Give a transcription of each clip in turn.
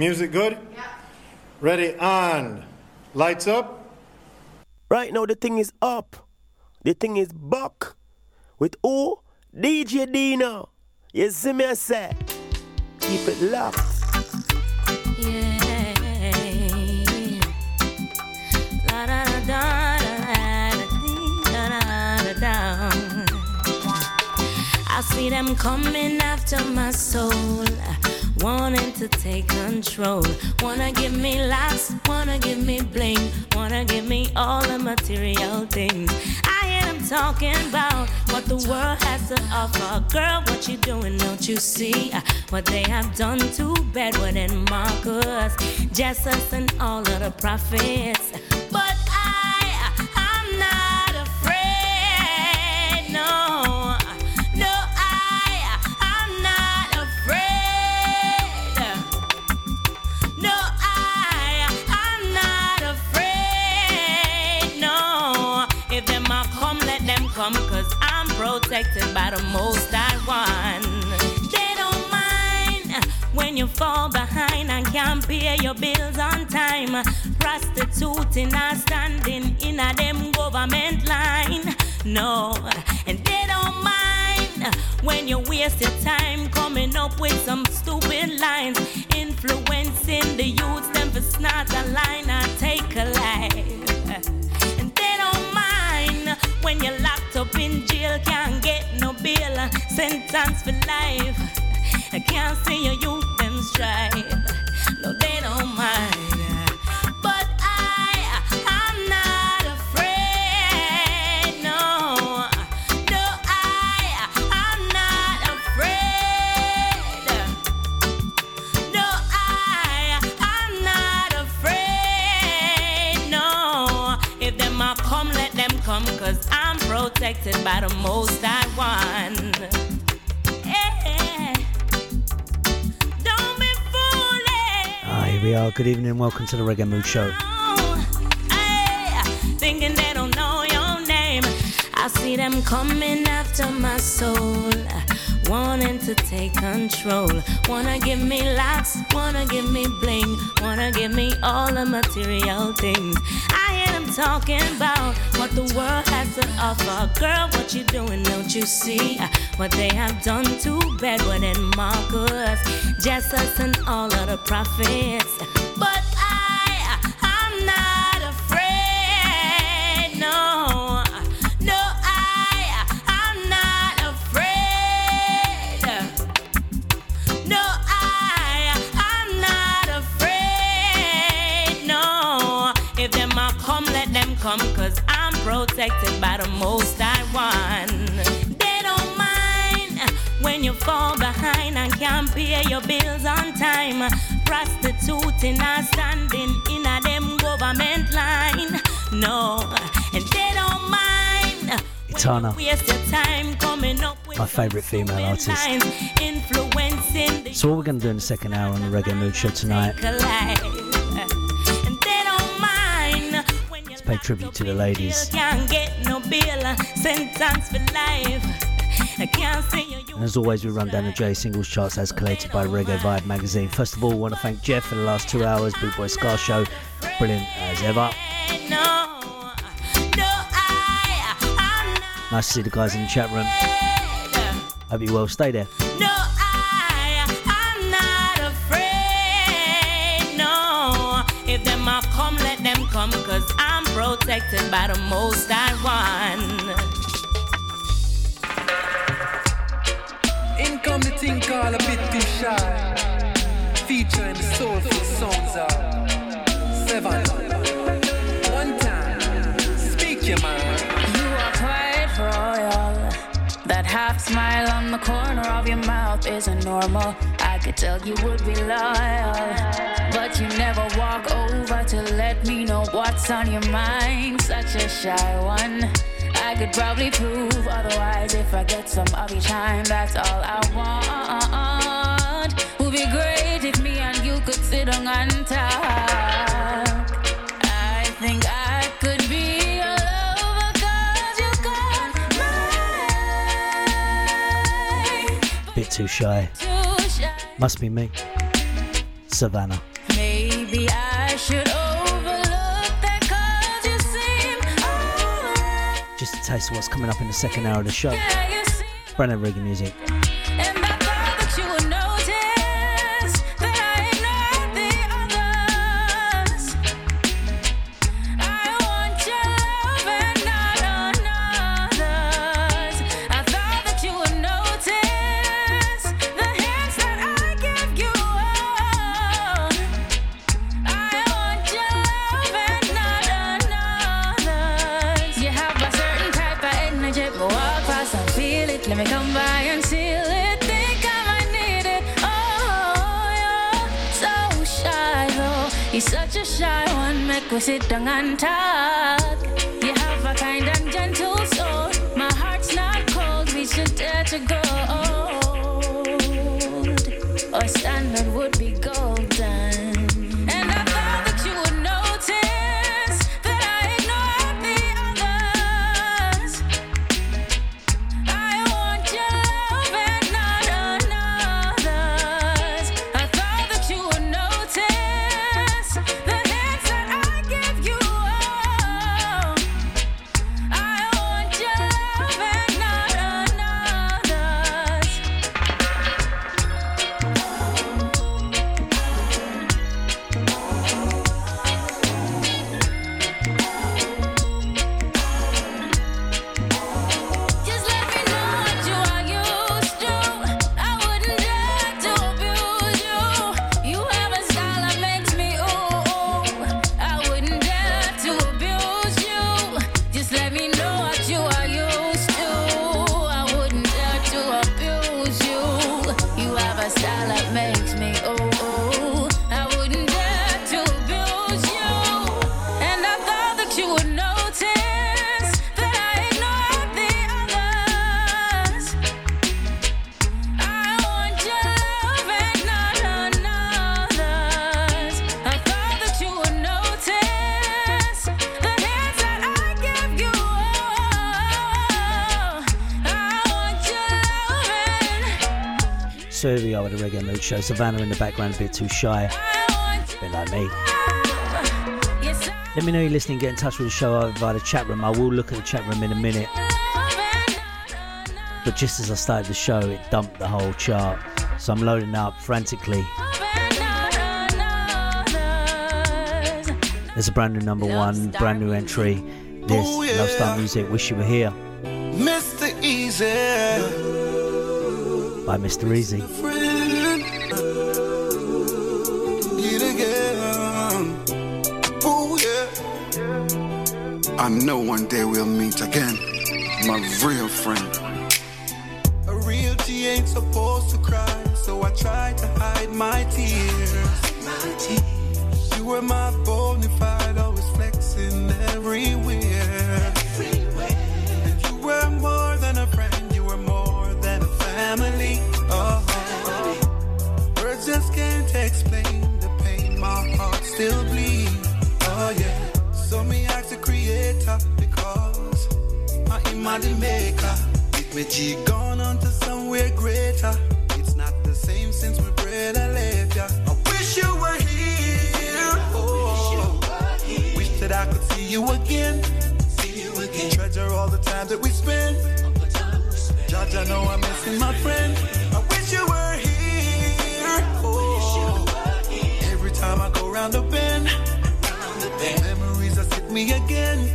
Music good? Yeah. Ready and lights up? Right now the thing is up. The thing is buck. With who? DJ Dino. You see me, I say. Keep it locked. Yeah. La da da da da da da da. I see them coming after my soul, wanting to take control. Wanna give me laughs, wanna give me bling, wanna give me all the material things. I hear them talking about what the world has to offer. Girl, what you doing, don't you see? What they have done to Bedward and Marcus, Jesus and all of the prophets. But I'm not afraid, no. Come, 'cause I'm protected by the most I want. They don't mind when you fall behind and can't pay your bills on time. Prostituting and standing in a them government line. No, and they don't mind when you waste your time coming up with some stupid lines, influencing the youths them for snort a line and take a life. And they don't mind when you're locked up in jail, can't get no bail, sentence for life. I can't see your youth them strive. No, they don't mind. But I'm not afraid. No, I'm not afraid. No, I'm not afraid. No, if them are come, let them come, 'cause I'm protected by the most I want. Yeah. Don't be fooling. Hi, we are. Good evening and welcome to the Reggae Moon Show. Hey, thinking they don't know your name. I see them coming after my soul, wanting to take control. Wanna give me laughs, wanna give me bling, wanna give me all the material things. I hear them talking about what the world has to offer. Girl, what you doing, don't you see? What they have done to Bedward and Marcus, Jesus and all of the prophets. But I'm not afraid, no. If them are come, let them come, 'cause I'm protected by the most I want. They don't mind when you fall behind and can't pay your bills on time. Prostituting and standing in a them government line. No, and they don't mind. Tana, my favourite female artist. So what we're going to do in the second hour on the Reggae Mood Show tonight, pay tribute to the ladies. And as always, we run down the Jay Singles Charts as collated by Reggae Vibe magazine. First of all, I want to thank Jeff for the last 2 hours. Bootboy Scar Show, brilliant as ever. Nice to see the guys in the chat room. Hope you well. Stay there. Come, 'cause I'm protected by the most I want. In come the thing called A Bit Too Shy, featuring the soulful sounds of Savannah. One time, speak your mind. You are quite royal. That half smile on the corner of your mouth isn't normal. I could tell you would be loyal, but you never walk over to let me know what's on your mind. Such a shy one. I could probably prove otherwise if I get some of your time. That's all I want. Would be great if me and you could sit down and talk. I think I could be. Bit too shy. Must be me. Savannah. should overlook that cause you seem alright. Just a taste of what's coming up in the second hour of the show. Brand new reggae music. We sit down and talk. You have a kind and gentle soul. My heart's not cold. We should dare to go. Our standard would be golden. And I thought that you would notice that I ignored the others. I want your love and not another's. I thought that you would notice that. Here we are with the Reggae Mood Show. Savannah in the background, a bit too shy, a bit like me. Let me know you're listening. Get in touch with the show via the chat room. I will look at the chat room in a minute. But just as I started the show, it dumped the whole chart. So I'm loading up frantically. There's a brand new number one, brand new entry. This, oh, yeah. Love Star Music, Wish You Were Here. Mr. Easy. By Mr. Easy. I know one day we'll meet again, my real friend. A real G ain't supposed to cry, so I tried to hide my tears. You were my bonafide, always flexing everywhere. You were more than a friend, you were more than a family. Oh, words just can't explain the pain my heart still bleeds. Oh yeah, so me ask the creator because I am my maker. It may G gone on to somewhere greater. It's not the same since my brother left ya. I wish you were here. Oh, wish that I could see you again. See you again. Treasure all the time that we spend. Judge, I know I'm missing my friend. I wish you were here. Oh. Every time I go round the bend, memories that hit me again.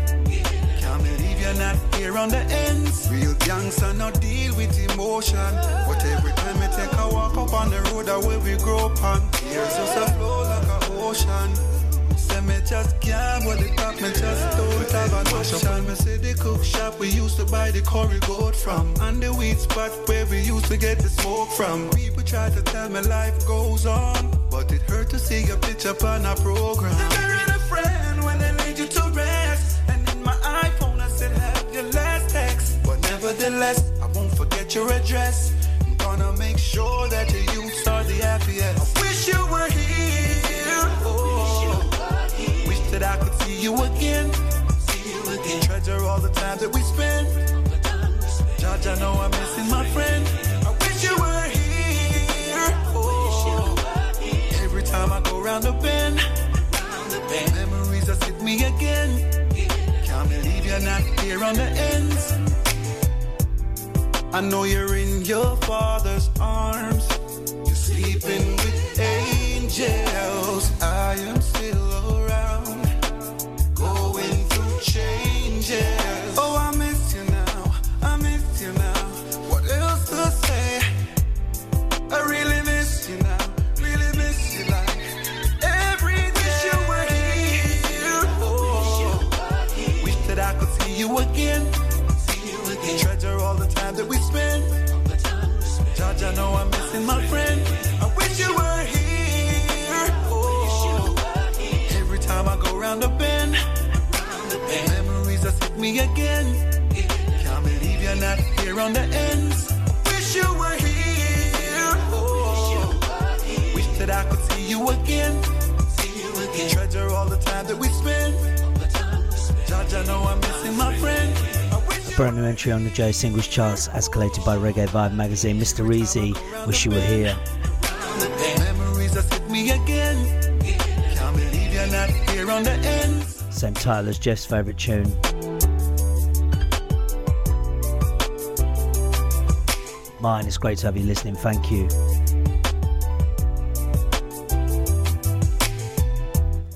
Can't believe you're not here on the ends. Real gangster no deal with emotion, but every time I take a walk up on the road, I will be groping. Tears just flow like an ocean. Say me just can't go the top, me just don't have an option. Me say the cook shop we used to buy the curry goat from, and the weed spot where we used to get the smoke from. People try to tell me life goes on, but it hurt to see your picture on a program. They buried a friend when they laid you to rest, and in my iPhone I still have your last text. But nevertheless, I won't forget your address. I'm gonna make sure that your youths are the happiest. I wish you were here. Oh. That I could see you again. See you again. Treasure all the time that we spend. Judge, I know I'm missing my friend. I wish you were here. Oh. Every time I go round the bend, loving. Memories just hit me again. Can't believe you're not here on the ends. I know you're in your father's arms. You're sleeping with angels. I am still around, going through changes. Oh, I miss you now, I miss you now. What else to say? I really miss you now, really miss you like every day. Wish you were here, oh. Wish that I could see you again. Treasure all the time that we spend. Judge, I know I'm missing my friend. I wish you were here, oh. Every time I go round the bend, memories just hit me again. Can't believe you're not here on the ends. Wish you were here. That I could see you again. See you again. Treasure all the time that we spend. Judge, I know I'm missing my friend. A brand new entry on the Jay Singles Charts, as collated by Reggae Vibe magazine. Mr. Easy, Wish You Were Here. Memories that hit me again. Can't believe you're not here on the end. Same title as Jeff's favourite tune. Mine, it's great to have you listening. Thank you.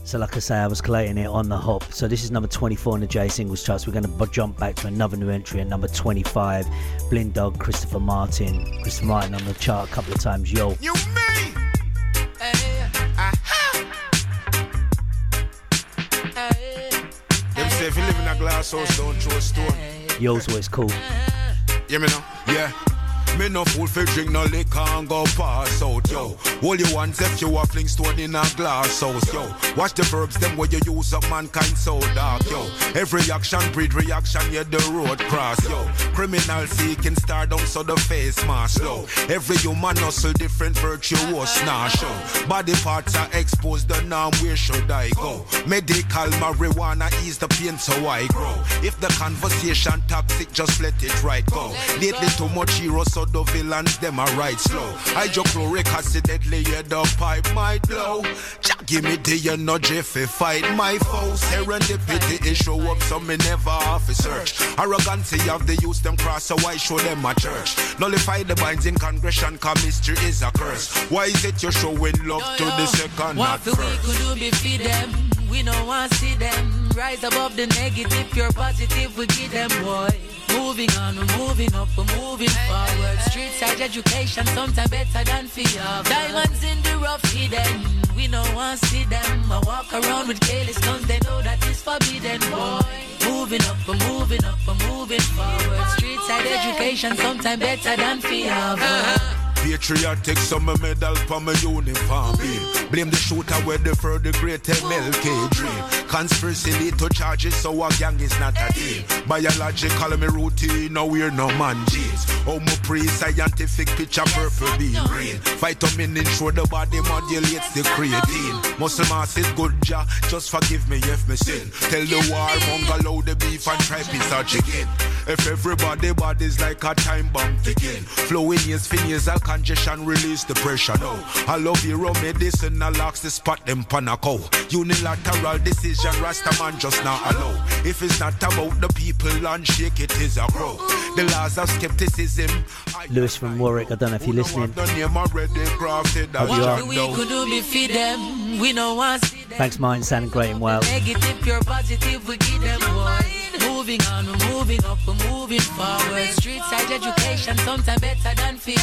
So like I say, I was collating it on the hop. So this is number 24 in the Jay Singles Charts. We're going to jump back to another new entry at number 25. Blind Dog, Christopher Martin. Christopher Martin on the chart a couple of times. Yo. You mean? Them say if you live in a glass house, don't throw a stone. Yo's what it's called. Yeah, me know. Yeah. Me no fool fi drink no liquor and go pass out, yo. All you want if you a fling stone in a glass house, yo. Watch the verbs them where you use up mankind so dark, yo. Every action breed reaction, yeah, the road cross, yo. Criminal seeking stardom, so the face mask low. Every human hustle different virtuous now show. Body parts are exposed, the norm, where should I go? Medical marijuana ease the pain, so I grow. If the conversation toxic, just let it right go. Lately too much heroes, so the villains, them are right slow. Hydrochloric acid deadly, yeah, the pipe might blow. Jack, give me the energy fi fight my foes. Serendipity is show up, so me never have to search. Arrogancy of the youth, them cross, so I show them a church. Nullify the binds in congression, cause mystery is a curse. Why is it you're showing love to the second, not first? What we could do be feed them, we no want see them. Rise above the negative, pure positive, we give them, boy. Moving on, we're moving up, we're moving forward. Streetside education, sometimes better than fear. Diamonds in the rough hidden, we no one see them. I walk around with careless guns, they know that it's forbidden, boy. Moving up, we're moving up, we're moving forward. Streetside education, sometimes better than fear. Patriotic, some medal from a uniform beam. Blame the shooter with the third great MLK dream. Conspiracy lead to charges, so our gang is not a deal. Biological, me routine, no we're no man G's. Homo pre-scientific picture, purple being green. Vitamin intro, the body modulates the creatine. Muscle mass is good, ja, just forgive me if me sin. Tell the war mongrel the beef and try piece of chicken. If everybody body's like a time bomb ticking. Flowing is finish a congestion, release the pressure now. I love hero medicine, I locks the spot them panaco. Unilateral decision, Rastaman just not allow. If it's not about the people and shake, it is a grow. The laws of skepticism. Lewis from Warwick, I don't know if you're listening. What we could do be feed them, we know one. Thanks, Martin, sounding great and well. Negative, pure, positive, we give them one. Moving on, we're moving up, we're moving forward. Streetside education, sometimes better than fear.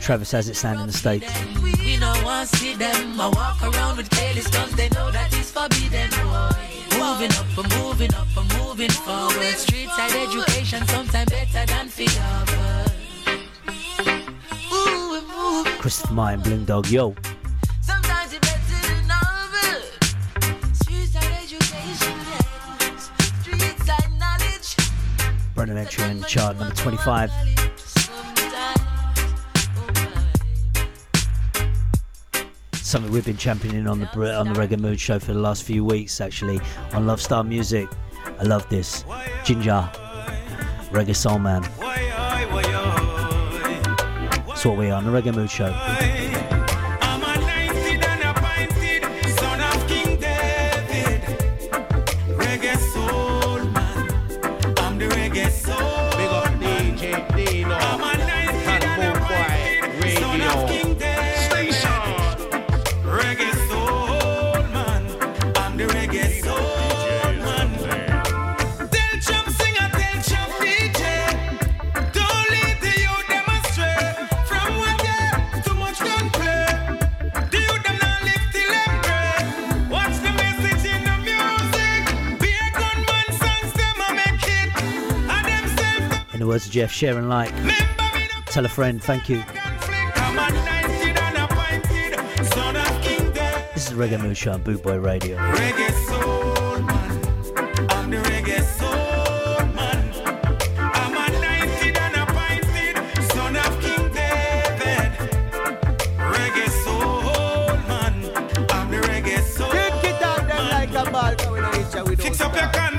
Travis has it sounding the state. We know one see them. I walk around with daily stones, they know that it's forbidden. Moving up, we're moving up, we're moving forward. Streetside education, sometimes better than fear. Christopher Martin, Bloom Dog, yo. Sometimes it's better than novel. Streetside education, streetside knowledge. Brandon entry in the chart, number 25. Something we've been championing on the Reggae Moon Show for the last few weeks, actually, on Love Star Music. I love this. Ginger, Reggae Soul Man. That's what we are on the Reggae Moon Show. I'm a 90 and a pinted son of King David. words of Jeff, share and like. Tell a friend, thank you. This is Reggae Moon Show on Bootboy Radio. Reggae soul man, I'm the reggae soul man. I'm a 90 and a pinted son of King David. Reggae soul man, I'm the reggae soul man. Kick it down them like a ball going on each other. Fix up your gun.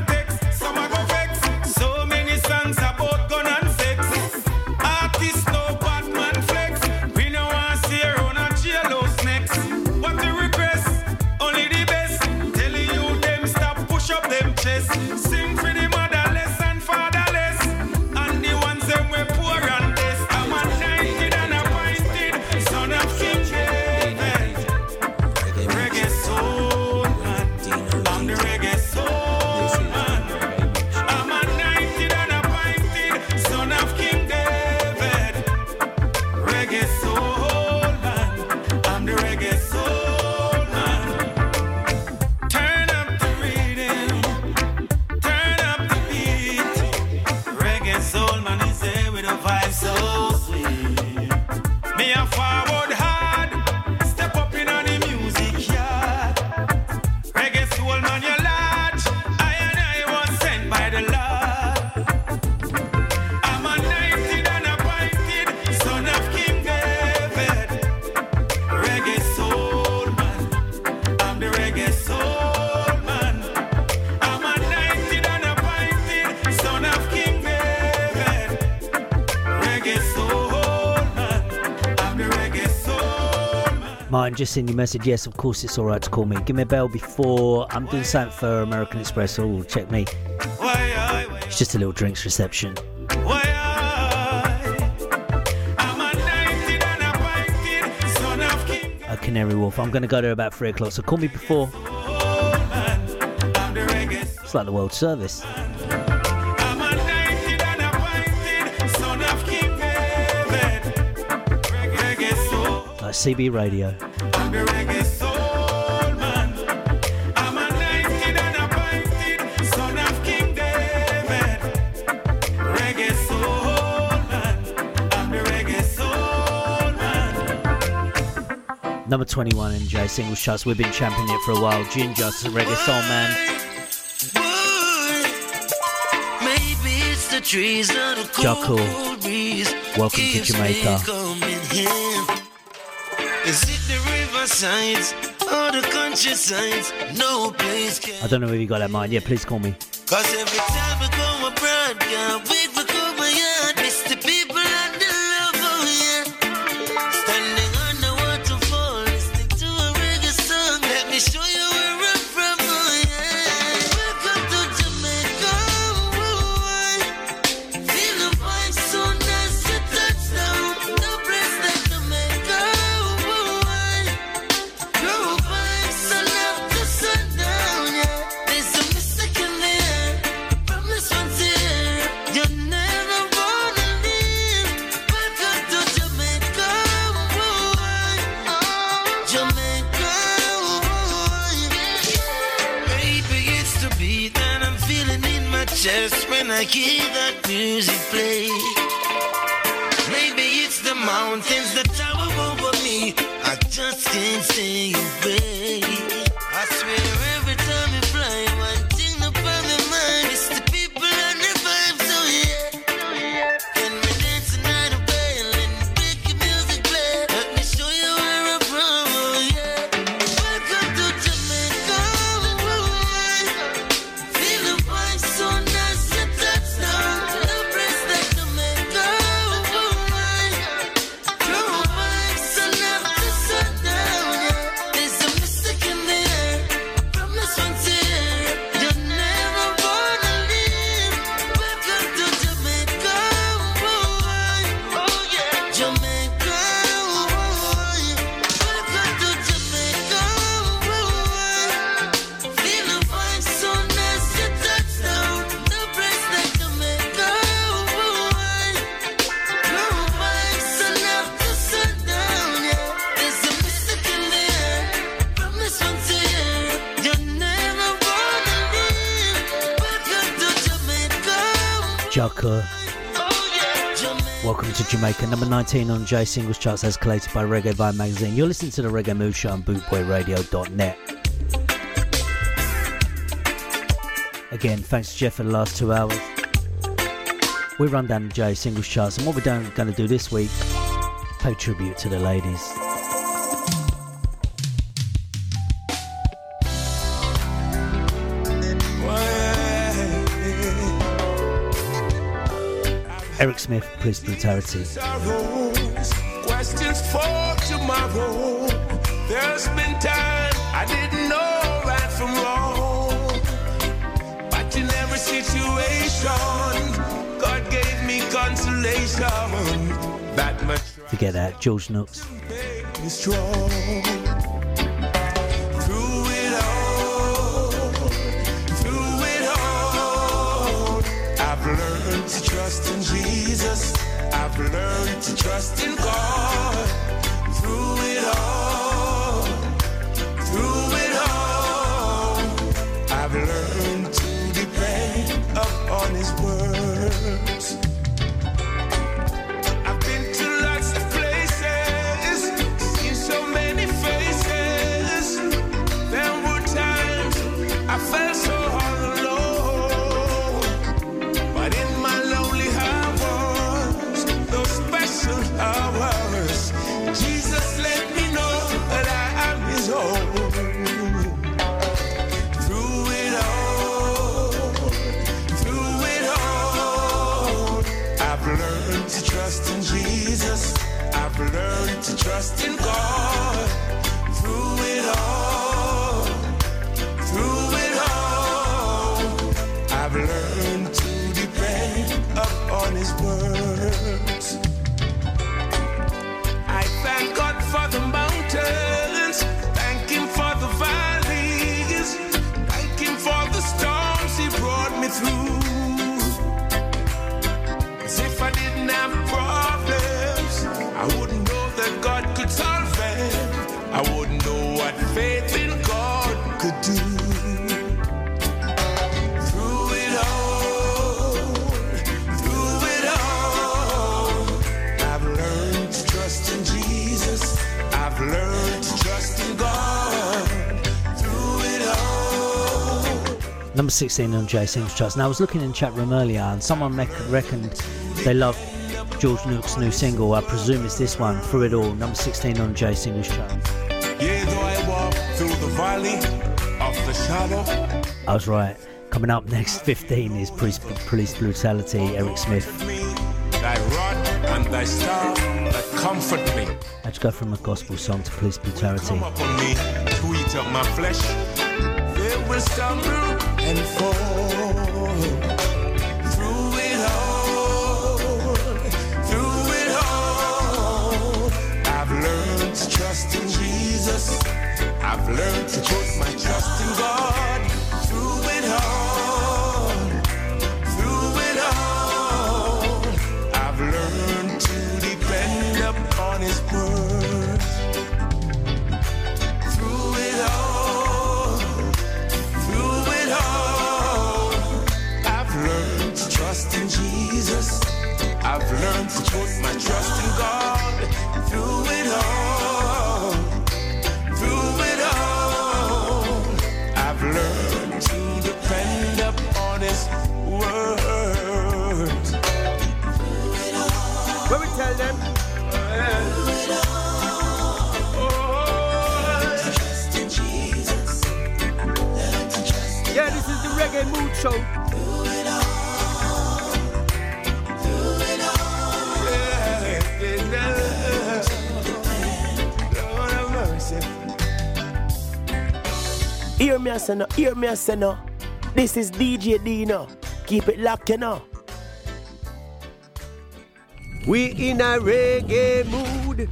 Just send your message. Yes, of course, it's all right to call me. Give me a bell before I'm doing something for American Express. Oh, check me. It's just a little drinks reception. A Canary Wharf. I'm going to go there about 3 o'clock, so call me before. It's like the World Service. Like CB Radio. Number 21 in Jay Singles Charts. We've been championing it for a while. Ginger, Reggae Soul Man. Boy, maybe it's the trees on a cold breeze. Welcome to Jamaica. Is it the riversides or the countrysides? No place can. I don't know if you got that mind. Yeah, please call me. Cause every time I go abroad, yeah, we become a yard. Miss the people and the love, oh yeah. Standing on the waterfall, listening to a reggae song. Let me show you where I'm from, oh yeah. Welcome to Jamaica, oh, feel the vibe so nice to touch down. No place like Jamaica. Just when I hear that music play, maybe it's the mountains that tower over me. I just can't stay away. I swear every time I fly, one thing upon my mind is the people and the vibes. So yeah, and we dance night away and make the music play. Let me show you where I'm from. Oh yeah, welcome to Jamaica. Feel the vibe so nice. Jaka. Oh, Welcome to Jamaica, number 19 on Jay Singles Charts as collated by Reggae Vibe magazine. You're listening to the Reggae Moon Show on bootboyradio.net. Again, thanks to Jeff for the last 2 hours. We run down the Jay Singles Charts, and what we're going to do this week, pay tribute to the ladies. Eric Smith, Police Brutality. Questions for tomorrow. There's been time I didn't know right from wrong. But in every situation, God gave me consolation. That much. Forget that, George Nooks. Make me strong. Through it all, I've learned to trust in Jesus. I've learned to trust in God through it all, I've learned to depend upon His words. I've been to lots of places, seen so many faces. There were times I felt so all alone, but in my lonely heart. Hours. Jesus let me know that I am His own. Through it all, I've learned to trust in Jesus. I've learned to trust in God. Through it all, through it all, I've learned to depend upon His words. Thank God for the mountains, thank Him for the valleys, thank Him for the storms He brought me through. As if I didn't have problems, I wouldn't know that God could solve them. I wouldn't know what faith in God could do. Through it all, I've learned to trust in Jesus. I've learned to trust in God through it all. Number 16 on Jay Singles Charts. Now I was looking in the chat room earlier and someone reckoned they love George Nooks' new single. I presume it's this one, Through It All, number 16 on Jay Singles Charts. Yeah, though I walk through the valley of the shadow. I was right. Coming up next, 15 is Police Brutality, Eric Smith. Thy rod and thy staff that comfort me. Let's go from a gospel song to Police Brutality. Come upon me to eat up my flesh. They will stumble and fall. Through it all, through it all, I've learned to trust in Jesus. I've learned to put my trust in God. Through it all, through it all, I've learned to depend upon His word. I've learned to put my trust in God through it all, through it all. I've learned to depend upon His word. Let me tell them. Learn to trust in Jesus. Learn to trust in God. Yeah, this is the Reggae Moon Show. Hear me a senna, hear me a senna. This is DJ Dino. Keep it locked, you know. We in a reggae mood.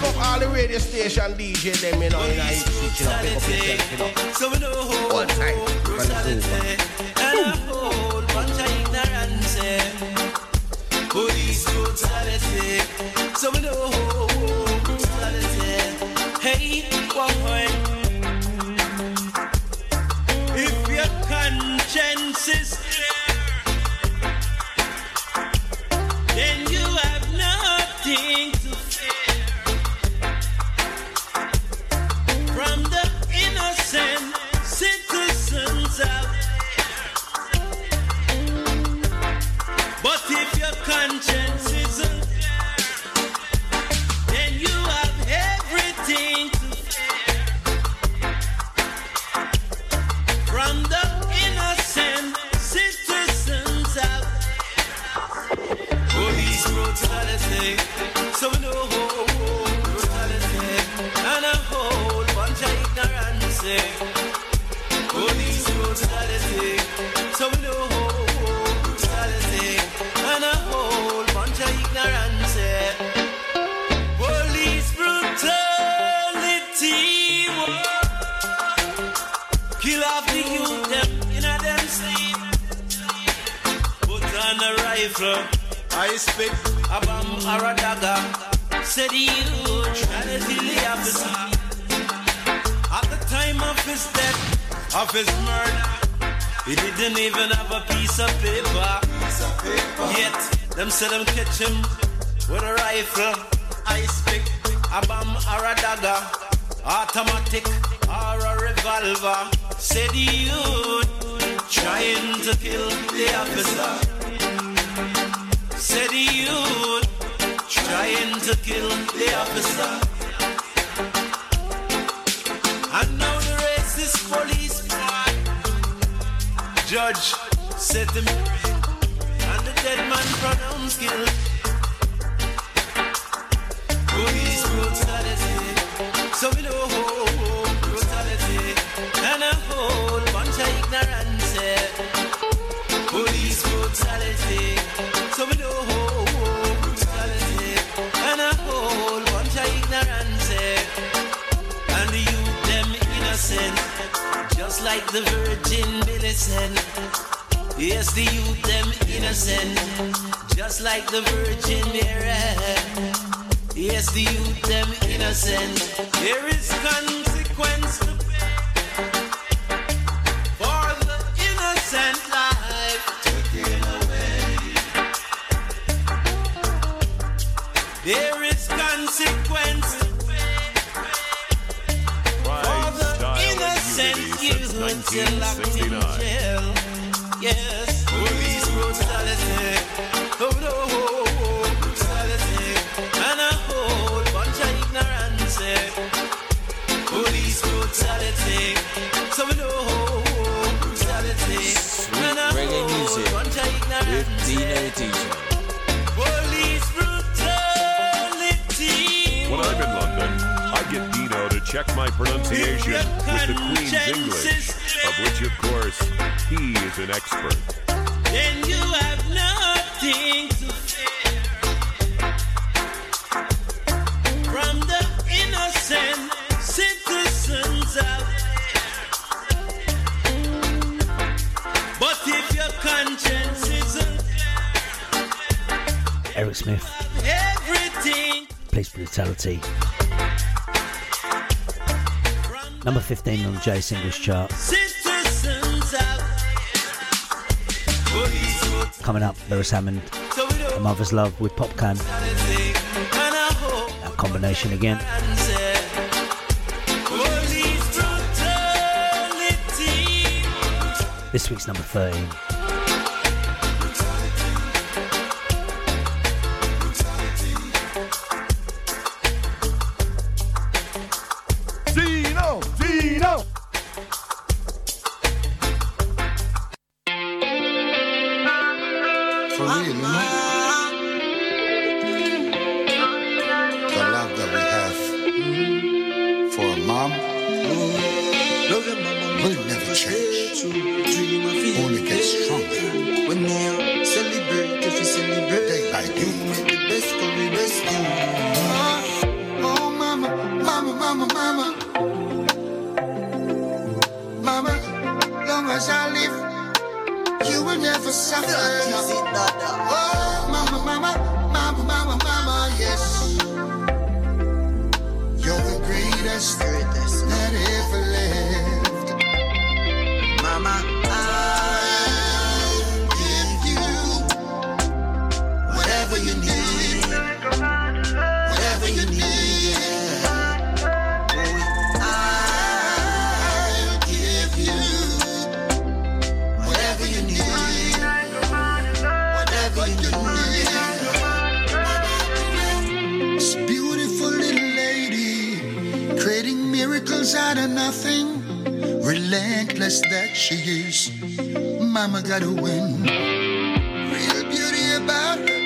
Big up all the radio station DJ them, you know, in the street, you know, pick up yourself, you know. So we know all time, hey, one point. If your conscience is clear, then you have nothing to fear from the innocent citizens out there. But if your conscience isn't clear, then you have everything to fear from the innocent citizens out there. Oh, these brutality, so we know brutality, and a whole bunch of ignorance. Oh, these brutality, so we know brutality, and a whole bunch of ignorance. Kill off the youth them in a them sleep. Put on a rifle, I speak a bomb or a dagger. Said the youth and it till the officer. At the time of his death, of his murder, he didn't even have a piece of paper. Yet them said them catch him with a rifle. I speak a bomb or a dagger, automatic or a revolver. Said you trying to kill the officer. Said you trying to kill the officer. And now the racist police squad. Judge said to me, and the dead man pronounced guilty. Police brutality. So we know brutality and a whole bunch of ignorance. Police brutality. So we know brutality and a whole bunch of ignorance. And the youth them innocent, just like the Virgin Millicent. Yes, the youth them innocent, just like the Virgin Mary. Yes, the youth them innocent. There is consequence to pay for the innocent life taken away. There is consequence to pay for the innocent youth until locked in jail. Yes, police brutality. Oh no. Police brutality, so we know brutality. And a whole music bunch of ignorance. With Dino DJ. Police brutality. When I'm in London, I get Dino to check my pronunciation with the Queen's English, of which, of course, he is an expert. Then you have nothing to fear from the innocent citizens out there. But if your conscience isn't clear, Eric Smith, everything. Police brutality. Number 15 on the Jay Singles chart. Citizens out there. Coming up, Beres Hammond, A Mother's Love with Popcaan. That combination again. This week's number 13. Dino! For real, you know? The love that we have for a mom will never change. Only get stronger when we are celebrate. If we celebrate, day by day, the best can be rescued. comes out of nothing, relentless that she is. Mama got a win. Real beauty about her,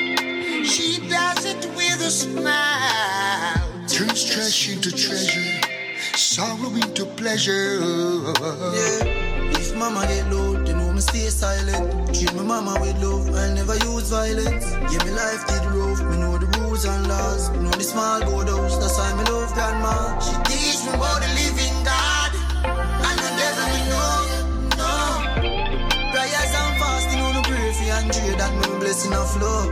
she does it with a smile. Turns trash into treasure, sorrow into pleasure. Yeah. If mama get low, then I'ma stay silent. Treat my mama with love, I'll never use violence. Yeah, my life did rough, me know the rules and laws. Me know the small board house, that's why me love grandma. She teach me about the living God, and the devil me no. Prayers and fasting, on the pray for and trade that me blessing of love.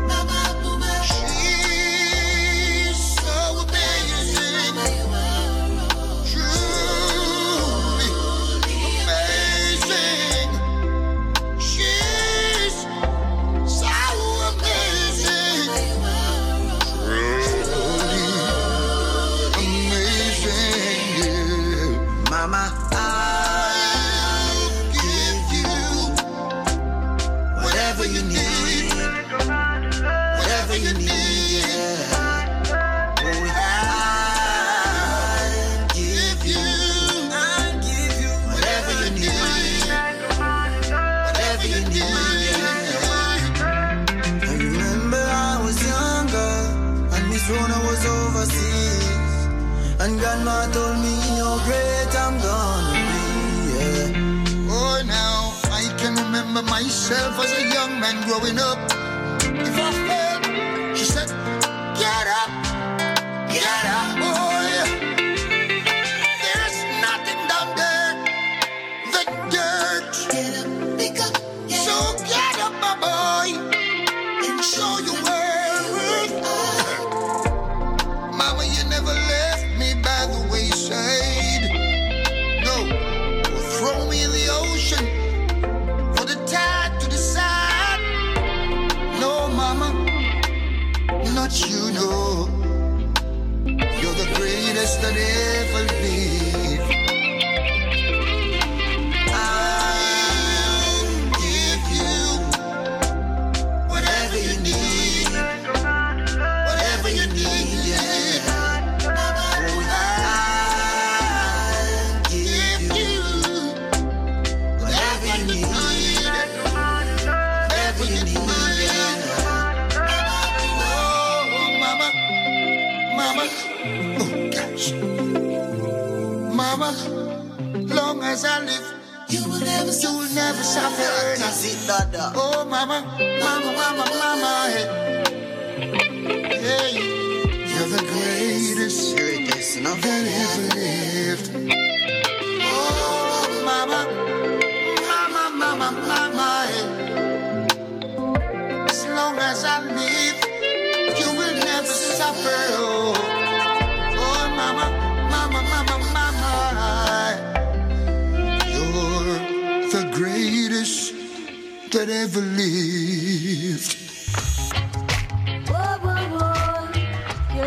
Myself as a young man growing up, if I failed, she said, get up, boy. There's nothing down there, the dirt. Get up, pick up, get so up. Get up, my boy, and show you where. Mama, you never left me by the wayside. No, throw me in the ocean. You know, you're the greatest that ever lived. I'll give you whatever you need, whatever you need, yeah. I'll give you whatever you need, whatever you need, yeah. Mama, long as I live, you will never suffer. Oh, mama, hey, you're the greatest that ever lived. Oh, mama, hey. As long as I live, you will never suffer. Oh, mama, you're the greatest that ever lived. You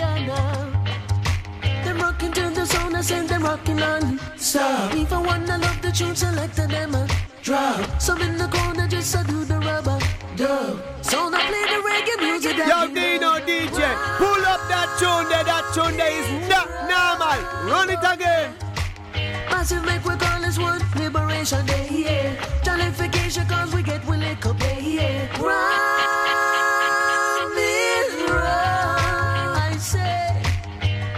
cannot. They're rocking to the zone, I said they're rocking on. Stop. Even when I love the tune, select the demo. Drop. Some in the corner just I do the rubber. Duh. So now play the reggae music. Yo, Dino DJ, pull up that tune there is not normal. Run it again. Massive make we call this one Liberation Day, yeah. Jollification cause we get we lick up, yeah. Round it round, I say.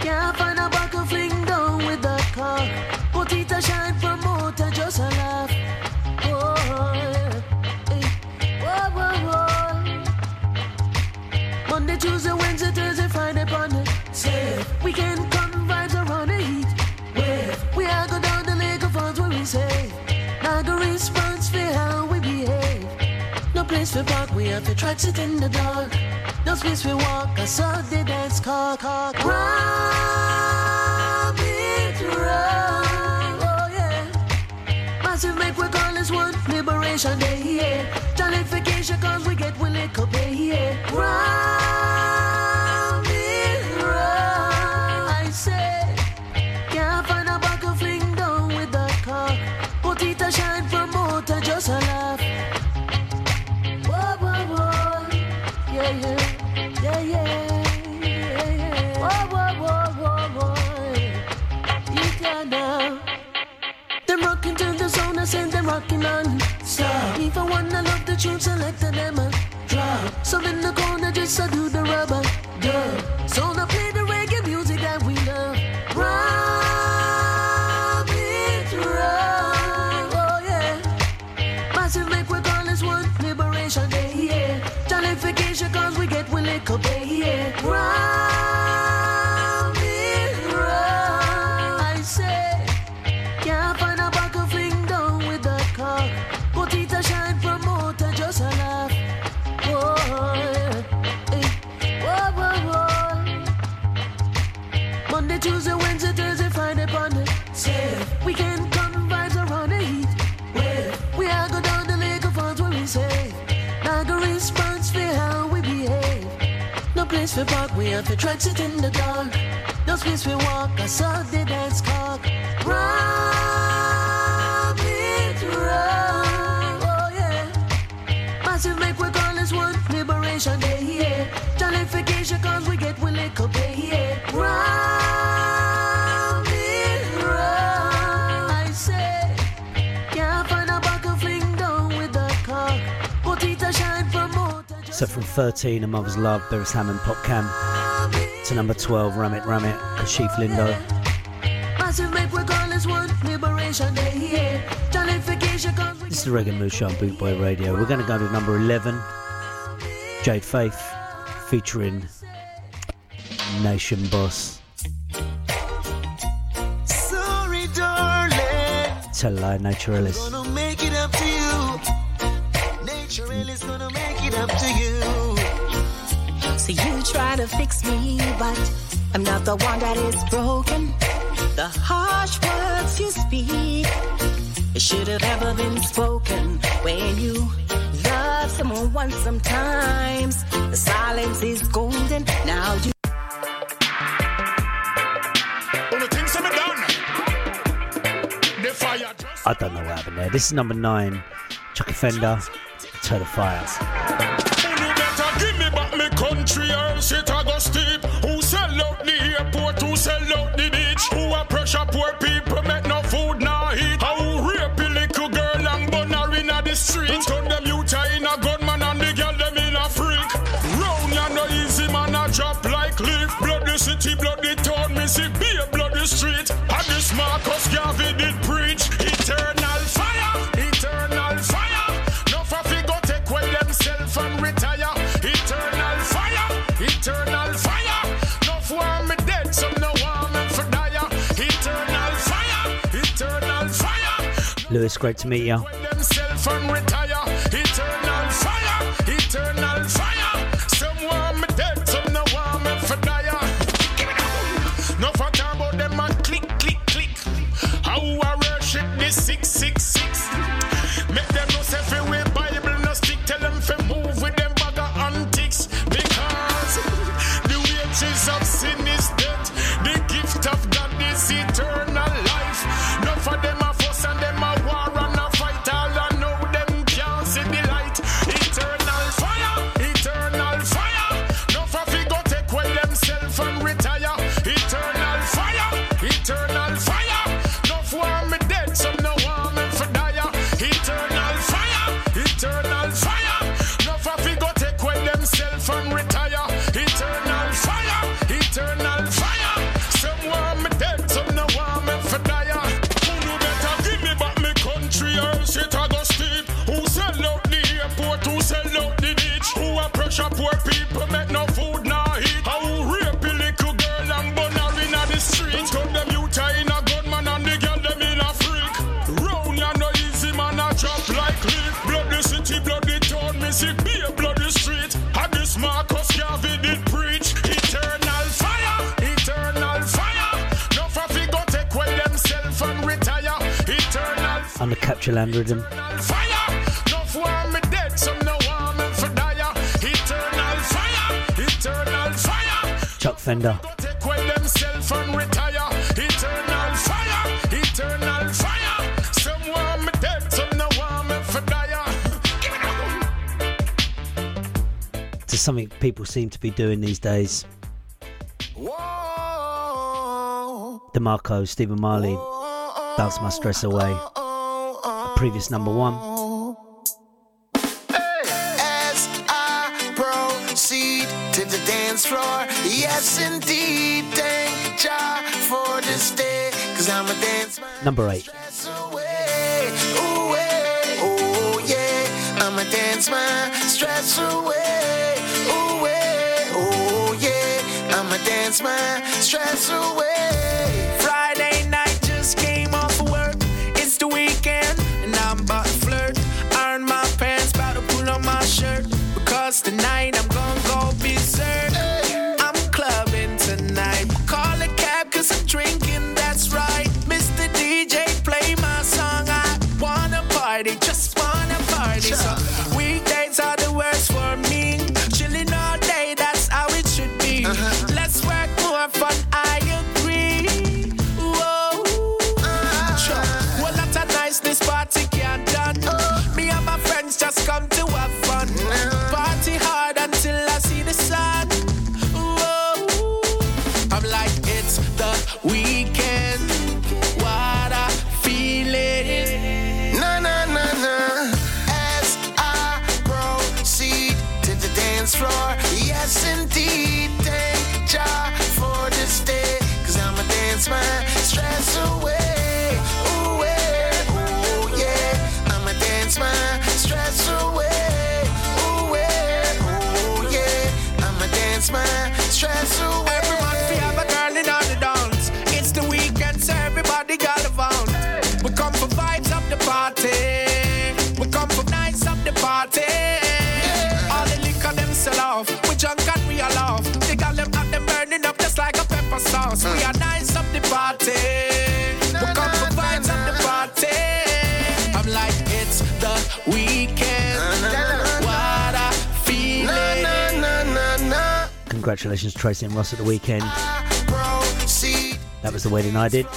Can't find a buckle, fling down with the car. Potita shine from motor, just a laugh. Monday, Tuesday, Wednesday, Thursday, Friday, Monday. Safe. We can come vibes around the heat. Wave. We are go down the lake of funds where we safe. Now the response for how we behave. No place for park, we have to track sit in the dark. No space we walk, I saw the dance car. Round it round, oh yeah. Massive make we call this one Liberation Day, yeah. Jollification cause we get we lick up, yeah. Round it round, I say. Can't find a buckle, fling down with the car. Potita shine from motor, just a laugh. Whoa, yeah, yeah. one I love the tune selected them a drop. Some in the corner just to do the rubber dub. So now play the reggae music that we love. Rub it, rub, oh yeah. Massive make we call this one Liberation Day, yeah. Jollification cause we get we lick up, yeah. Rub it, rub, I say. Can't find a buck of fling down with the cock. Put it a shine, promote and just a laugh. Whoa, yeah. Whoa, whoa, whoa. Monday, Tuesday, Wednesday, Thursday, Friday, Monday. Safe. We can come vibes around the heat. Well, we are go down the lake of funds where we say. Not a response for how we behave. No place for park, we have to try sit in the dark. No space for walk, I saw the dance cock. Rub it, rub, oh yeah. Massive make we call this one Liberation Day, yeah. Jollification cause we get we lick up, yeah. Rub it, rub, I say. Can't find a buck of fling down with the cock. Potita shine for more. So from 13, A Mother's Love, Beres Hammond, Popcaan. To number 12, Ram It, Ram It, Ce'Cile Lindo. This is the Reggae Moon Show on Bootboy Radio. We're going to go to number 11, Jade Faith, featuring Nation Boss. Sorry, darling. Ce'Cile Naturalist. I'm gonna make it up to you. Naturalist gonna make it up to you. So you try to fix me, but I'm not the one that is broken. The harsh words you speak, it should have ever been spoken. When you love someone, sometimes the silence is golden. Now you I don't know what happened there. This is number 9, Chuck Fender, To The Fire. You better give me back my country or sit I go steep. Who sell out the airport, who sell out the beach, who are pressure poor people, make no food, no heat. How rape a little girl and bun her in the street. Turn them youth in a gunman and the girl them in a freak. Round ya no easy man a drop like leaf. Blood the city, blood the town, me see be a blood the street. And this Marcus Garvey did preach eternal fire, eternal fire. No faffy go take away themself and retire. Eternal fire, eternal fire. No for me dead, some no one man for die. Eternal fire, eternal fire. Lewis, great to meet you. Themself and retire. Eternal fire, eternal fire. Some one me dead, some no one man for die. No for time about them man click, click, click. How I worship this 666. Make them no selfie with Bible, no stick. Tell them for move with them bag of antics. Because the wages of sin is death. The gift of God is eternal life. No for them a fuss and them a war and a fight. All I know them can't see the light. Eternal fire, eternal fire. No for figure take away themself and retire. Eternal fire, eternal fire. No for me dead, some no one man for die. Eternal fire, eternal fire. No faffy go take away themself and retire. Eternal fire, eternal fire. Some want me dead, some no want me for die. Who do better give me back my country or shit I go steep? Who sell out the airport, who sell out the beach? Who a pressure poor people, make no food, no heat. How rape a little girl and bun her in the street. Turn them youth in a gunman and the girl them in a freak. Round ya no easy man a drop like leaf. Blood the city, blood the town, me see be a blood the street. And this Marcus Garvey did preach. Eternal fire, eternal fire. No faffy go take away themself and retire. Eternal fire. On the Capture Land rhythm. Eternal fire. No for me dead, some no one man for die. Eternal fire, eternal fire. Chuck Fender. Go take away themself and retire. Eternal fire, eternal fire. Some want me dead, some no one man for die. To something people seem to be doing these days. DeMarco, Stephen Marley, Bounce My Stress Away. The previous number 1. dance floor. Yes, indeed, thank Jah for this day, 'cause I'm a dance man. Number 8. Stress away, away, oh yeah. I'm a dance man, stress away, away, oh yeah. I'm a dance man, stress away. Friday night just came off of work. It's the weekend and I'm about to flirt. Iron my pants, about to pull on my shirt, because tonight I'm gonna go berserk. I'm clubbing tonight. Call a cab 'cause I'm drinking, that's right. Mr. DJ, play my song. I wanna party, just wanna party. So weekdays are the worst for me. Chilling all day, that's how it should be. Let's work more fun, I agree. Whoa, well, that's a nice, this party can't done. Me and my friends just come to have fun. Party hard until I see the sun. Whoa, I'm like, it's the weekend. What I feel it. Na na na na. As I proceed to the dance floor. Yes, indeed. Thank Jah for this day. 'Cause I'm a dance man. Stress away. Away. Oh yeah. I'm a dance man. Stress away. Away. Oh yeah. I'm a dance man. Stress away. Every month we have a girl in all the dance. It's the weekend, so everybody got a bounce. We come for vibes of the party. We come for nights of the party. All the liquor them sell off. We junk and we all off. They got them out them burning up just like a pepper sauce. We are nights of the party. We come for vibes of the party. I'm like, it's the weekend. What I feel it. Congratulations, Tracy and Ross, at the weekend. That was the wedding I did.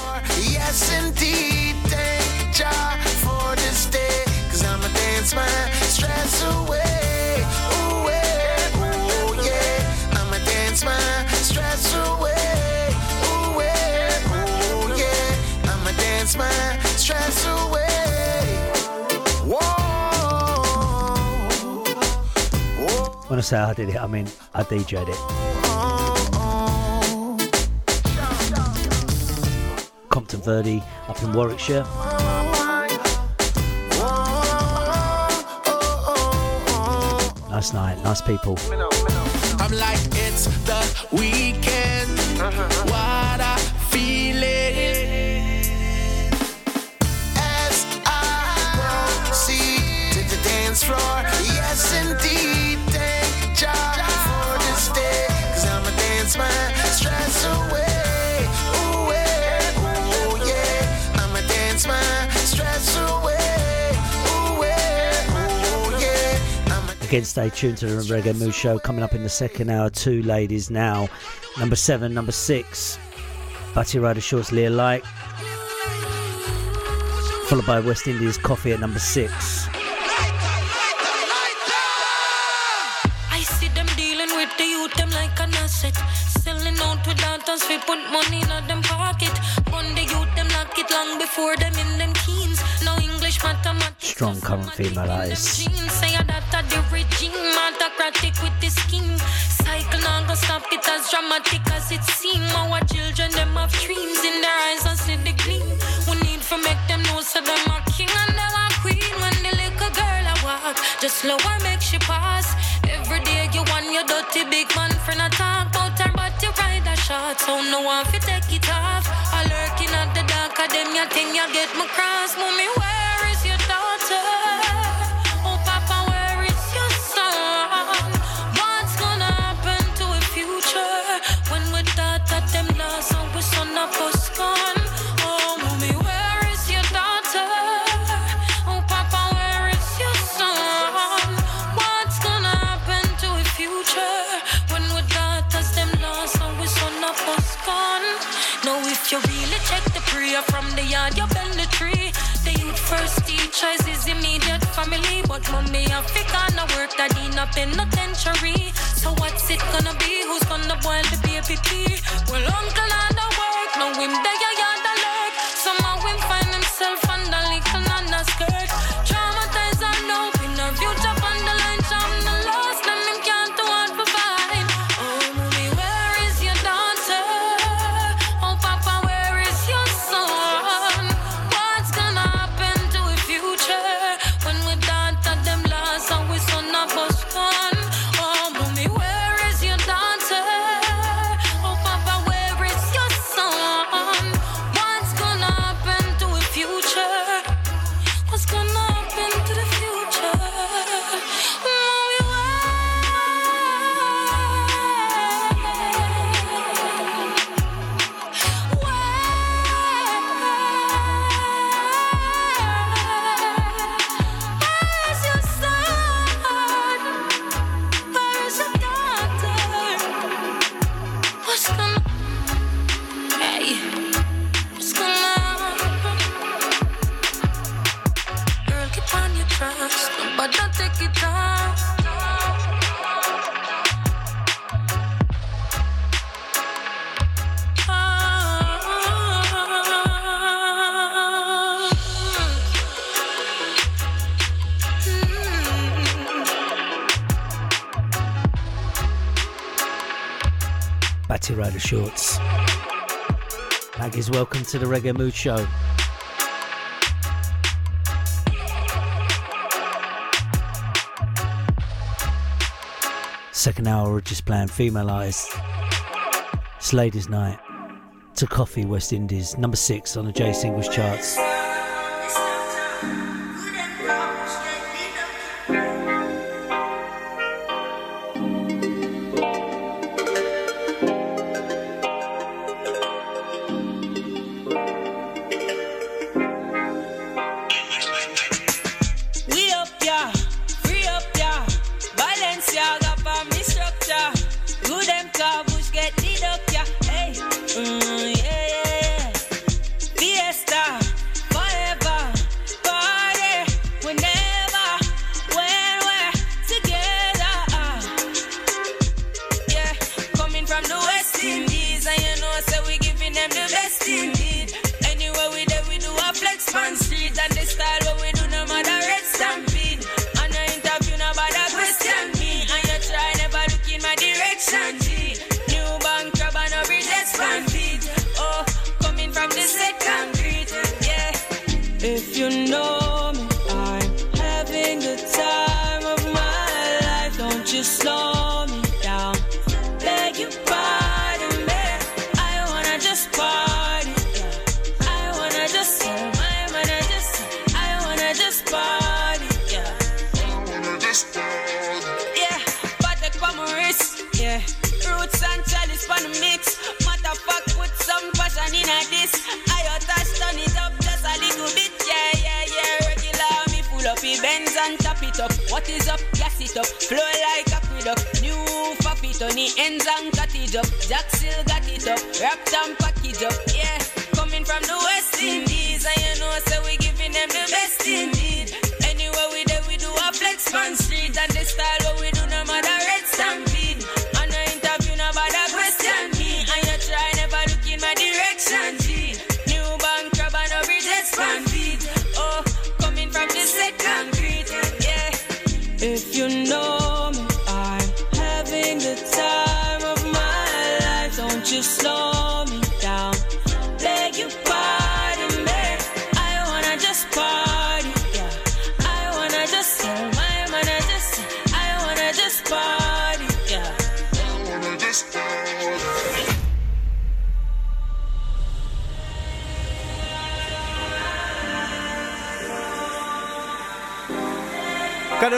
Yes, indeed. Thank Jah for this day. 'Cause I'm a dance man. Stress away. Away. Oh, yeah. I'm a dance man. Stress away. Away. Oh, yeah. I'm a dance man. Stress away. Whoa, whoa. When I say I did it, I mean I DJ'd it. Compton Verdi up in Warwickshire. Nice night, nice people. I'm like, it's the weekend. What I feel it. Floor. Yes, indeed, thank Jah for this day, 'cause I'm a dance man, stress away, away, oh yeah, I'm a dance man, stress away, away, oh yeah, I'm a... Again, stay tuned to the Reggae Moon Show, coming up in the second hour, two ladies now, number 7, number 6, Butty Rider Shorts, Leah Light, followed by West Indies Coffee at number 6. We put money in them pocket. One day youth them lock it long before them in them teens. No English mathematics. Strong current female eyes. Say that the regime autocratic with the scheme. Cycle now go stop it as dramatic as it seems. Our children them have dreams in their eyes and see the gleam. We need to make them know so them are king and them are queen. When the little girl I walk, just slow her make she pass. Every day you want your dirty big man friend a talk about her. Ride a shot, so no one fi take it off. I lurking at the dark, I dem ya thing ya get me cross. Mommy, where is your daughter? Oh, Papa, where is your son? What's gonna happen to a future when we thought that them lost and we son of us gone? Oh, Mommy, where is your daughter? Oh, Papa, where is your son? What's gonna happen to a future when we thought that them lost? Now if you really check the prayer from the yard, you bend the tree. The youth first teacher is immediate family. But mommy and figure no work that in a penitentiary. So what's it gonna be? Who's gonna boil the baby tea? Well, uncle and the work, no him there, yeah, the lurk. Somehow him find himself on the little nana skirt. Traumatized and no winner, future on the line, I'm the lost, and him can't do what provide. Oh, Rider Shorts. Maggie's welcome to the Reggae Moon Show. Second hour we're just playing female artists. It's ladies night. To Coffee, West Indies, number 6 on the Jay Singles Charts.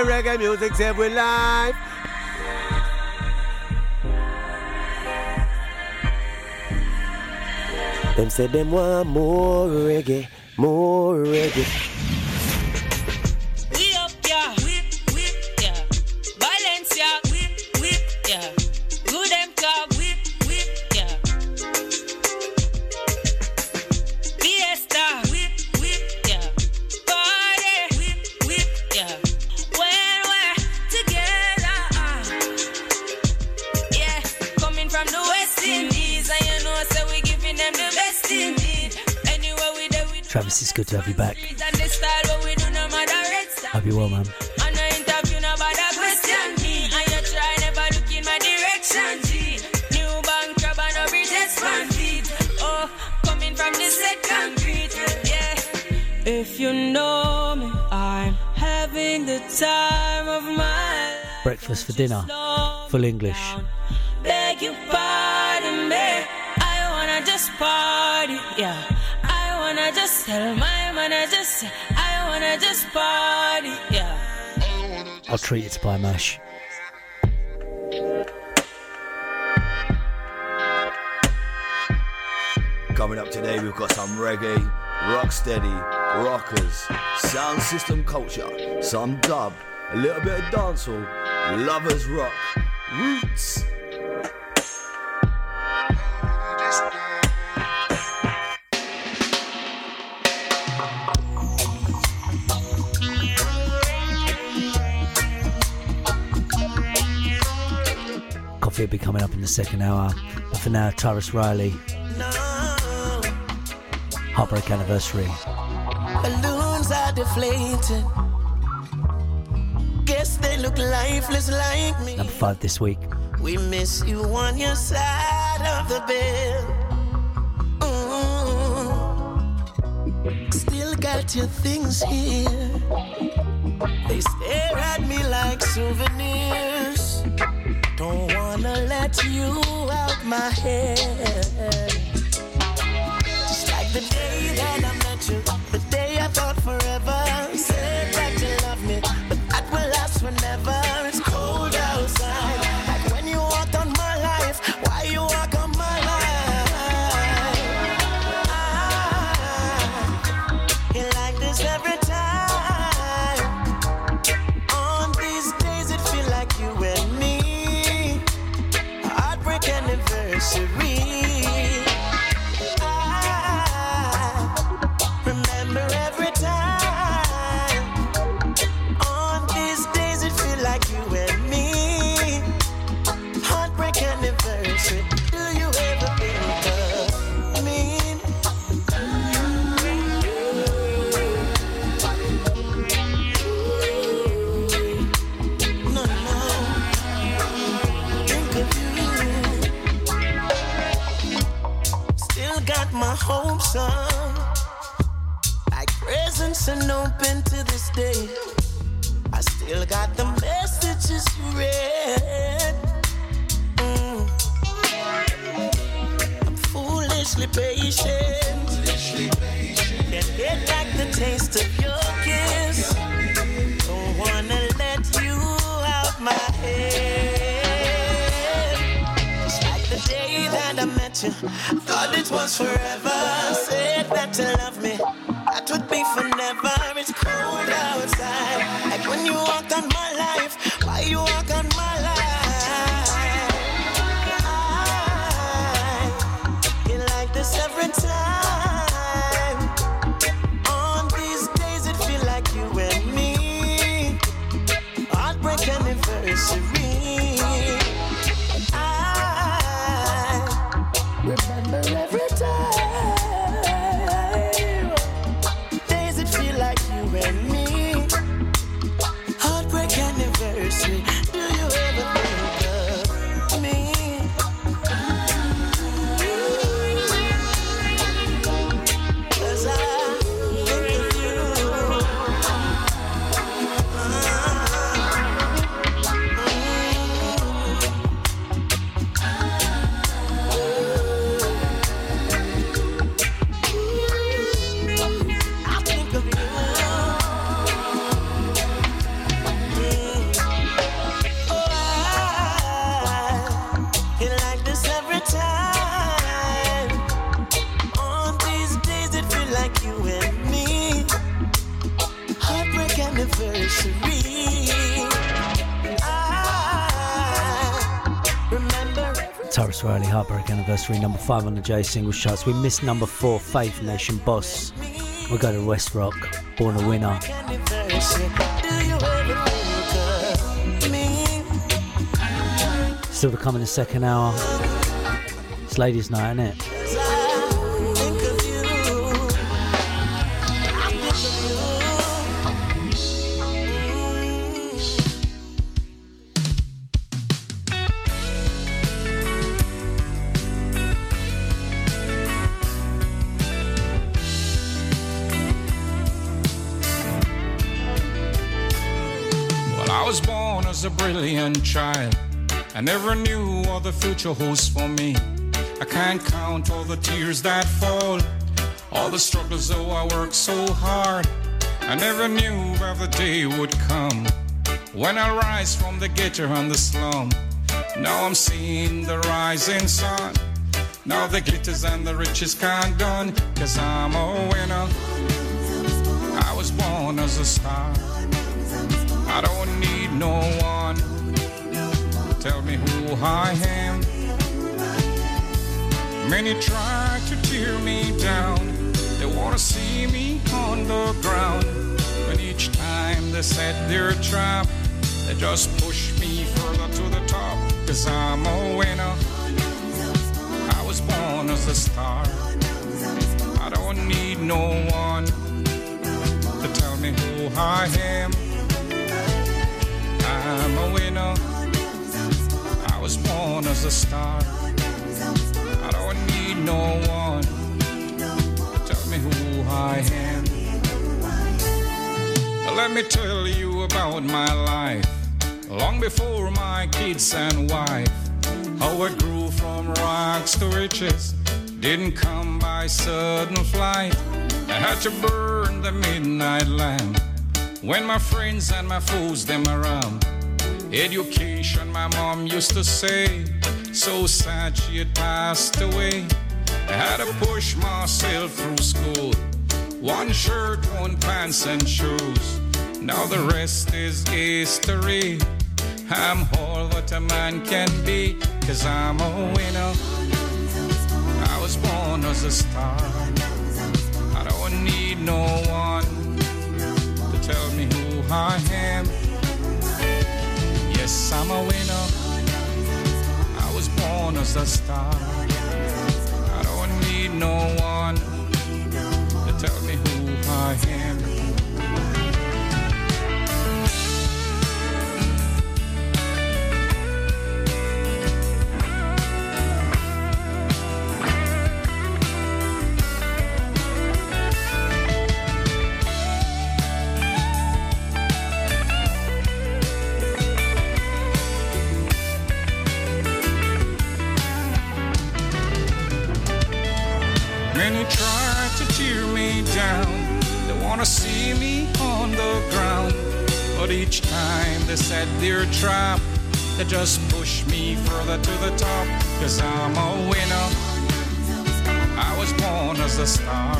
Reggae music save we life. Them say them want more reggae, more reggae. We up ya, we ya, balance ya, we ya, do them club, we ya, fiesta, we ya, party, we ya. Travis, it's good to have you back. Hope you're well, man. If you know me, I'm having the time of my life. Breakfast for dinner, full English. Beg you pardon me, I wanna just party, yeah. I just tell my man, I wanna just party, yeah. I'll treat you to pie mash. Coming up today, we've got some reggae, rocksteady, rockers, sound system culture, some dub, a little bit of dancehall, lovers rock, roots. Coffee will be coming up in the second hour. But for now, Tarrus Riley, Heartbreak Anniversary. Balloons are deflating. Guess they look lifeless like me. Number 5 this week. We miss you on your side of the bed. Mm-hmm. Still got your things here. They stare at me like souvenirs. Don't wanna let you out my head. Just like the day that I met you, the day I thought forever. You said that you love me, but that will last forever. It's cold outside. Hopes on like presents unopened to this day. I still got the messages you read. I'm foolishly patient. Can't get back the taste of your kiss. Don't wanna let you out my head. Day that I met you, thought it was forever. Said that you love me, that would be forever. It's cold outside, like when you walk on my life. Why you walk on my life? You like this every time. On these days it feel like you and me. Heartbreak anniversary. Tarrus Riley, Heartbreak Anniversary, number 5 on the Jay Singles Charts. We missed number 4, Faith Nation Boss. We'll go to West Rock, Born a Winner. Still to come in the second hour. It's ladies' night, isn't it? A brilliant child, I never knew what the future holds for me. I can't count all the tears that fall, all the struggles though I worked so hard. I never knew where the day would come when I rise from the gutter and the slum. Now I'm seeing the rising sun. Now the glitters and the riches can't done. Cause I'm a winner. I was born as a star. I don't need no one to tell me who I am. Many try to tear me down. They want to see me on the ground. But each time they set their trap, they Just push me further to the top, 'cause I'm a winner. I was born as a star. I don't need no one to tell me who I am. I'm a winner. I was born as a star. I don't need no one to tell me who I am. Let me tell you about my life, long before my kids and wife. How it grew from rags to riches, didn't come by sudden flight. I had to burn the midnight lamp when my friends and my foes them around. Education, my mom used to say, so sad she had passed away. I had to push myself through school, one shirt, one pants and shoes. Now the rest is history. I'm all that a man can be, 'cause I'm a winner. I was born as a star. I don't need no one to tell me who I am. Yes, I'm a winner. I was born as a star. I don't need no one to tell me who I am. Many try to tear me down, they wanna see me on the ground, but each time they set their trap, they just push me further to the top, 'cause I'm a winner. I was born as a star.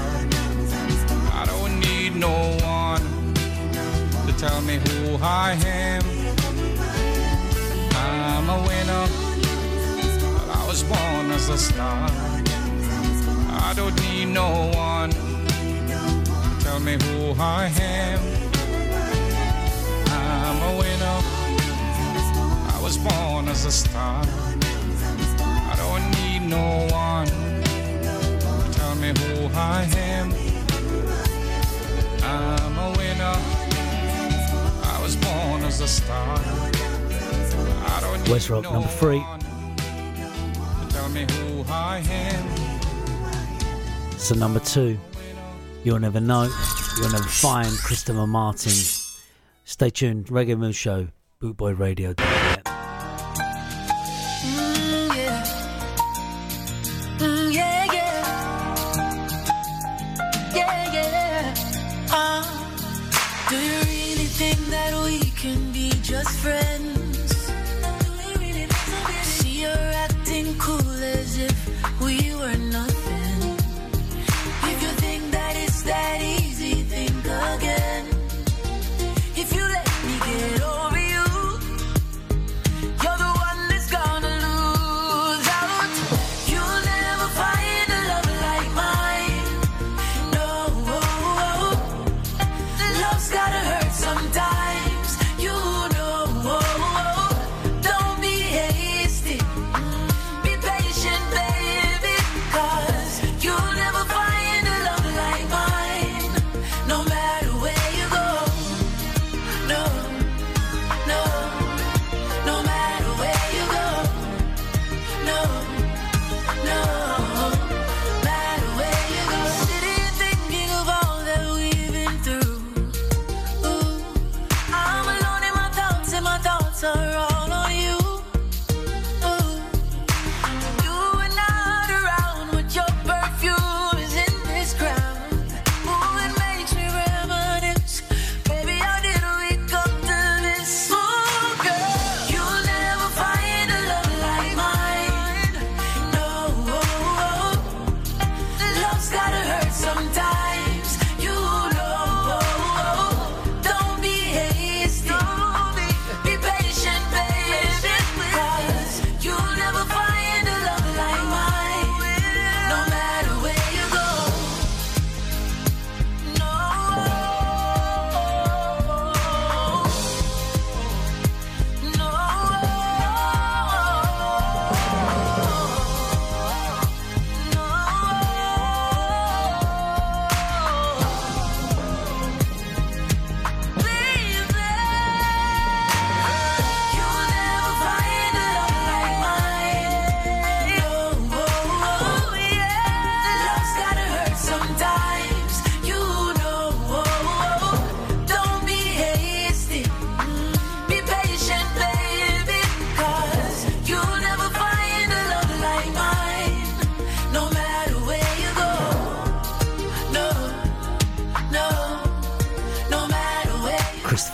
I don't need no one to tell me who I am. I'm a winner, but I was born as a star. I don't need no one to tell me who I am. I'm a winner. I was born as a star. I don't need no one to tell me who I am. I'm a winner. I was born as a star. I don't need West Rock, no number three. One to tell me who I am. So number two, You'll Never Know, You'll Never Find, Christopher Martin. Stay tuned, Reggae Moon Show, Bootboy Radio. Do you really think that we can be just friends? No, really, see, you're acting cool as if we were nothing. That easy, think again. If you let me get over you, you're the one that's gonna lose out. You'll never find a love like mine. No, love's gotta hurt sometimes, you know.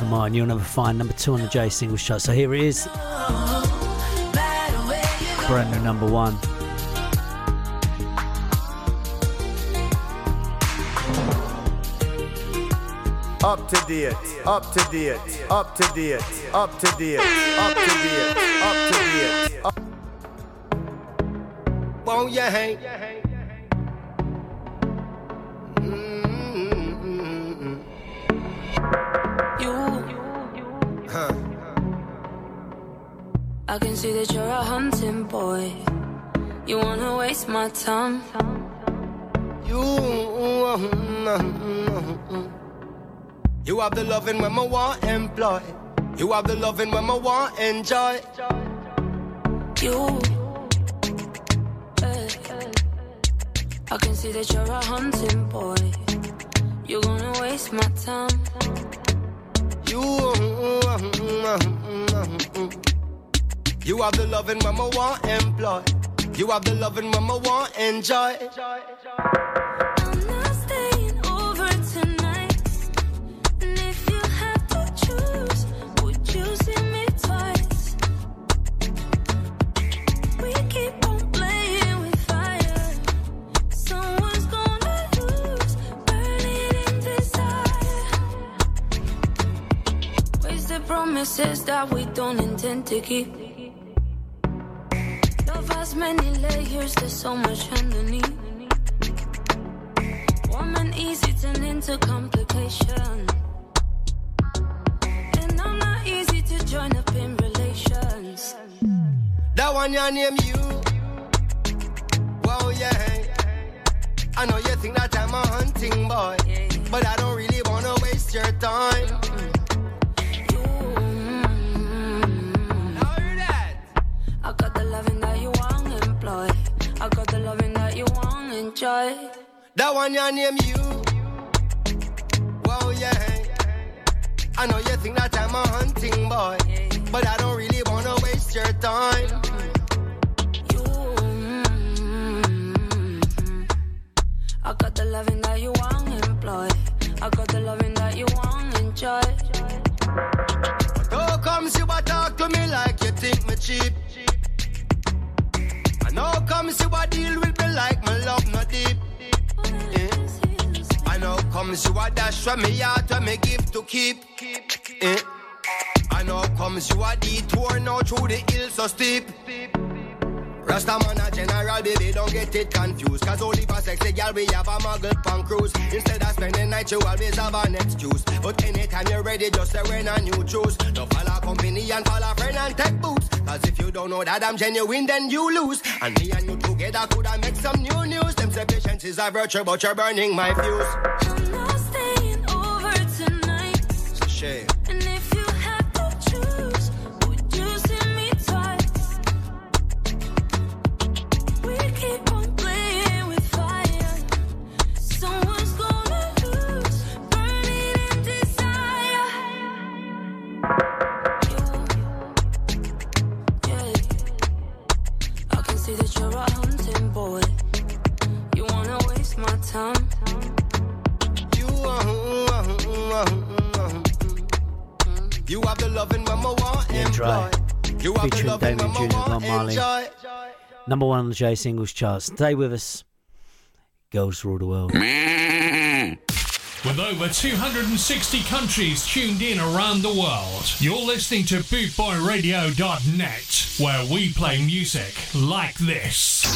mine, you'll never find. Number 2 on the Jay Singles Chart. So here it is. Brand new number 1. Up to date, up to date, up to date, up to date, up to date, up to date. Won't ya hang? I can see that you're a hunting boy. You wanna waste my time? You have the loving when I want employ. You have the loving when I want enjoy. You, I can see that you're a hunting boy. You're gonna waste my time. You, you have the loving when I want employ. You have the loving when I want enjoy. Promises that we don't intend to keep. Love has many layers, there's so much underneath. Warm and easy turn into complication. And I'm not easy to join up in relations. That one your name you. Wow, yeah. I know you think that I'm a hunting boy, yeah. But I don't really wanna waste your time. Mm-hmm. I got the loving that you want to employ. I got the loving that you want to enjoy. That one your name you. Wow, yeah. I know you think that I'm a hunting boy, but I don't really want to waste your time. You, I got the loving that you want to employ. I got the loving that you want to enjoy. Don't come see what talk to me like you think me cheap. Now come see what deal with me like my love not deep, eh? I now come see what dash from me out when me give to keep, eh? I now come see what detour now through the hill so steep. Rasta man a general, baby, don't get it confused. Cause only for sexy girl we have a muggle punk cruise. Instead of spending night, you always have an excuse. But anytime you're ready, just say when and you choose. Don't follow company and follow friend and take boots. Cause if you don't know that I'm genuine, then you lose. And me and you together could I make some new news. Them separations is a virtue, but you're burning my fuse. I'm not staying over tonight. It's a shame. You have the loving mama want enjoy. You have the loving mama want enjoy. Number 1 on the Jay Singles Charts. Stay with us. Girls Rule the World. With over 260 countries tuned in around the world, you're listening to bootboyradio.net, where we play music like this.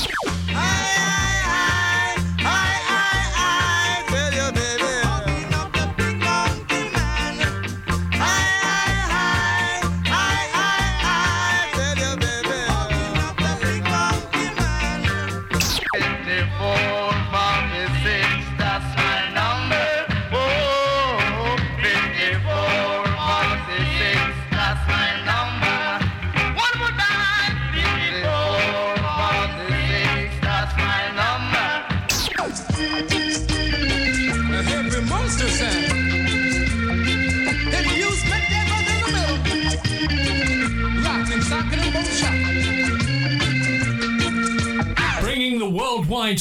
worldwide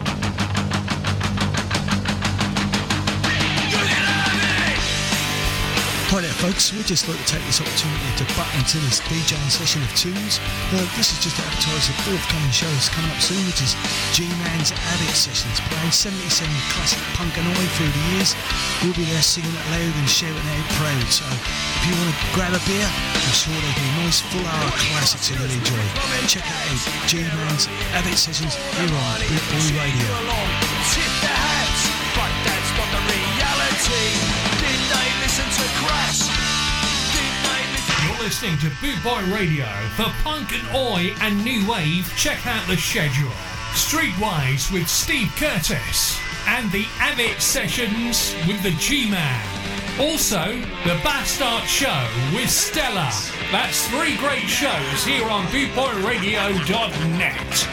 Hi there folks, we'd just like to take this opportunity to butt into this DJing session of tunes. This is just to advertise the forthcoming shows coming up soon, which is G-Man's Abbott Sessions, playing 77 classic punk and oi through the years. We'll be there singing out loud and shouting out proud, so if you want to grab a beer, I'm sure there'll be nice full hour classics that you'll enjoy. Check out G-Man's Abbott Sessions here on Bootboy Radio. Tip their hats, but that's not the reality. You're listening to Bootboy Radio. For punk and oi and new wave, check out the schedule. Streetwise with Steve Curtis and the Abbott Sessions with the G-Man. Also, The Bastard Show with Stella. That's three great shows here on bootboyradio.net.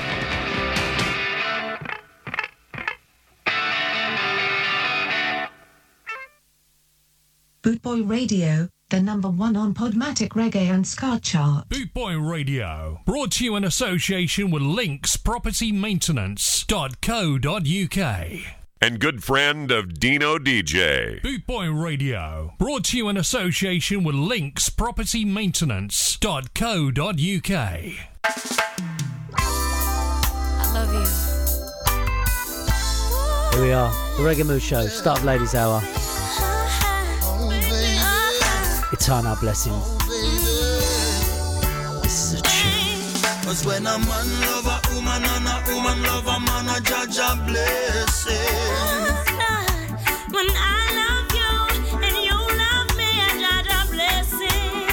Bootboy Radio, the number one on Podmatic Reggae and Ska chart. Bootboy Radio, brought to you in association with Lynx Property maintenance.co.uk. And good friend of Dino DJ. Bootboy Radio, brought to you in association with Lynx Property maintenance.co.uk. I love you. Here we are, the Reggae Moon Show, start of Ladies Hour. Eternal blessings. This is a tune. Cause when a man love a woman and a woman love a man, a judge a blessing. Oh, God, when I love you and you love me, a judge a blessing.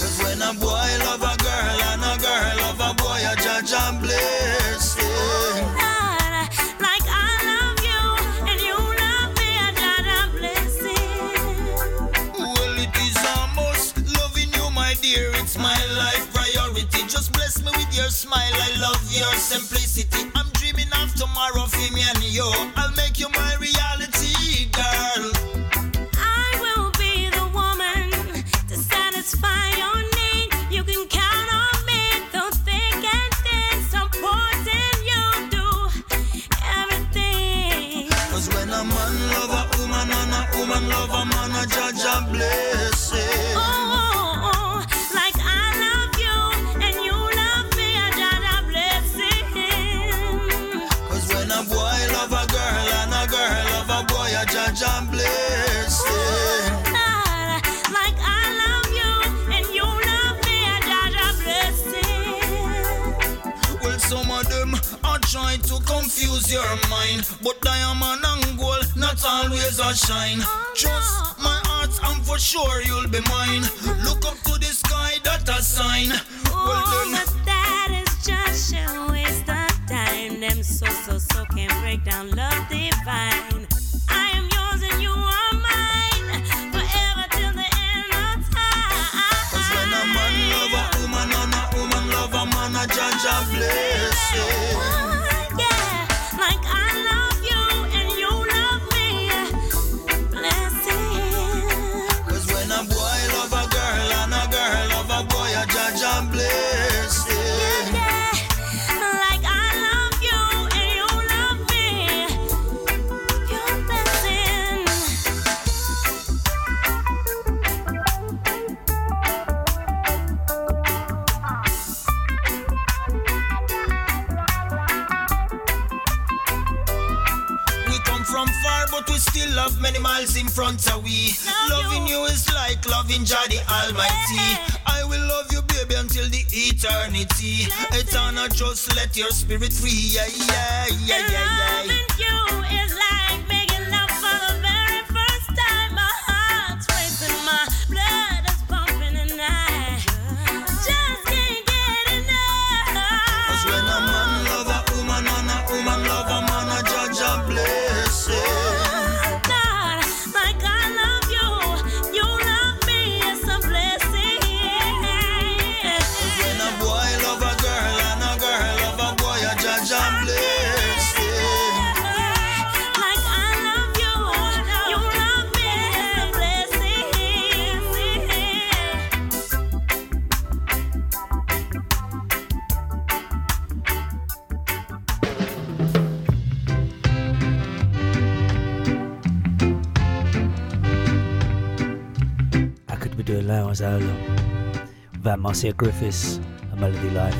Cause when a boy love a girl and a girl love a boy, a judge a blessing. Oh, it's my life priority. Just bless me with your smile. I love your simplicity. I'm dreaming of tomorrow for me and you. I'll make you my reality, girl. I will be the woman to satisfy your need. You can count on me, though thick and thin. Supporting you, do everything. Cause when a man love a woman and a woman love a man, a judge a blessing. Oh, I'm blessed. Ooh, Lord, like I love you and you love me, and I'm blessed. Well, some of them are trying to confuse your mind, but diamond and gold not always a shine. Oh, trust no. My heart, and for sure you'll be mine. Look up to the sky, that's a sign. Ooh, well, then, but that is just a waste of time. Them so can break down love divine. I am yours and you are mine, forever till the end of time. Cause when a man love a woman and a woman love a man, a judge a blessing. Oh, yeah, like I love you and you love me, blessing. Cause when a boy love a girl and a girl love a boy, a judge a blessing. Still love many miles in front of we. Loving you is like loving Jah the Almighty. I will love you, baby, until the eternity. Eternal, just let your spirit free. Yeah. Loving you is like making love for the very first time. My heart's racing, my blood is pumping, and I just can't get enough. Cause when a man love a woman and a woman love a man, a judge a blessing. I'm blessed. Male Zola. That Marcia Griffiths, A Melody Life.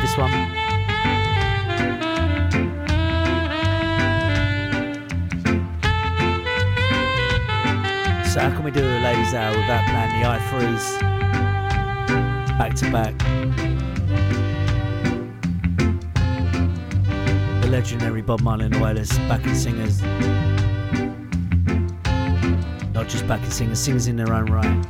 This one. So how can we do a ladies' hour without playing the I3s back to back? The legendary Bob Marley and the Wailers, backing singers. Not just backing singers, singers in their own right.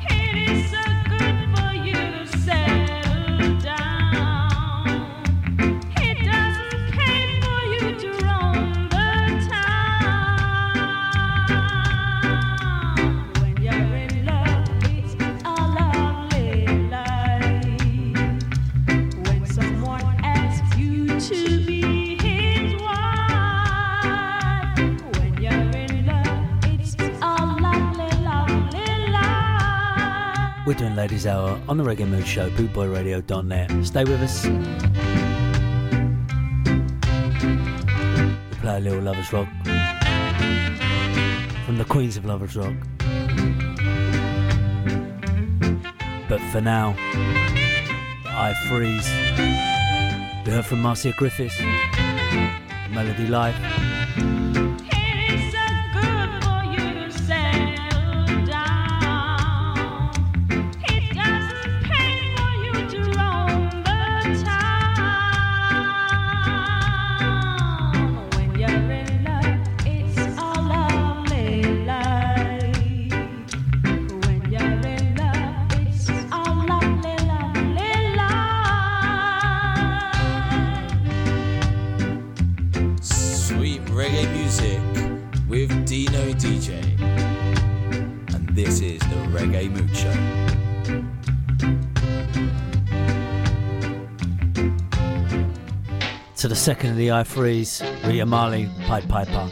Ladies Hour on the Reggae Moon Show, bootboyradio.net. Stay with us. We play a little Lovers Rock from the Queens of Lovers Rock. But for now, I Freeze. We heard from Marcia Griffiths, Melody Live. to the second of the I Freeze, Rhea Marley, Pied Piper.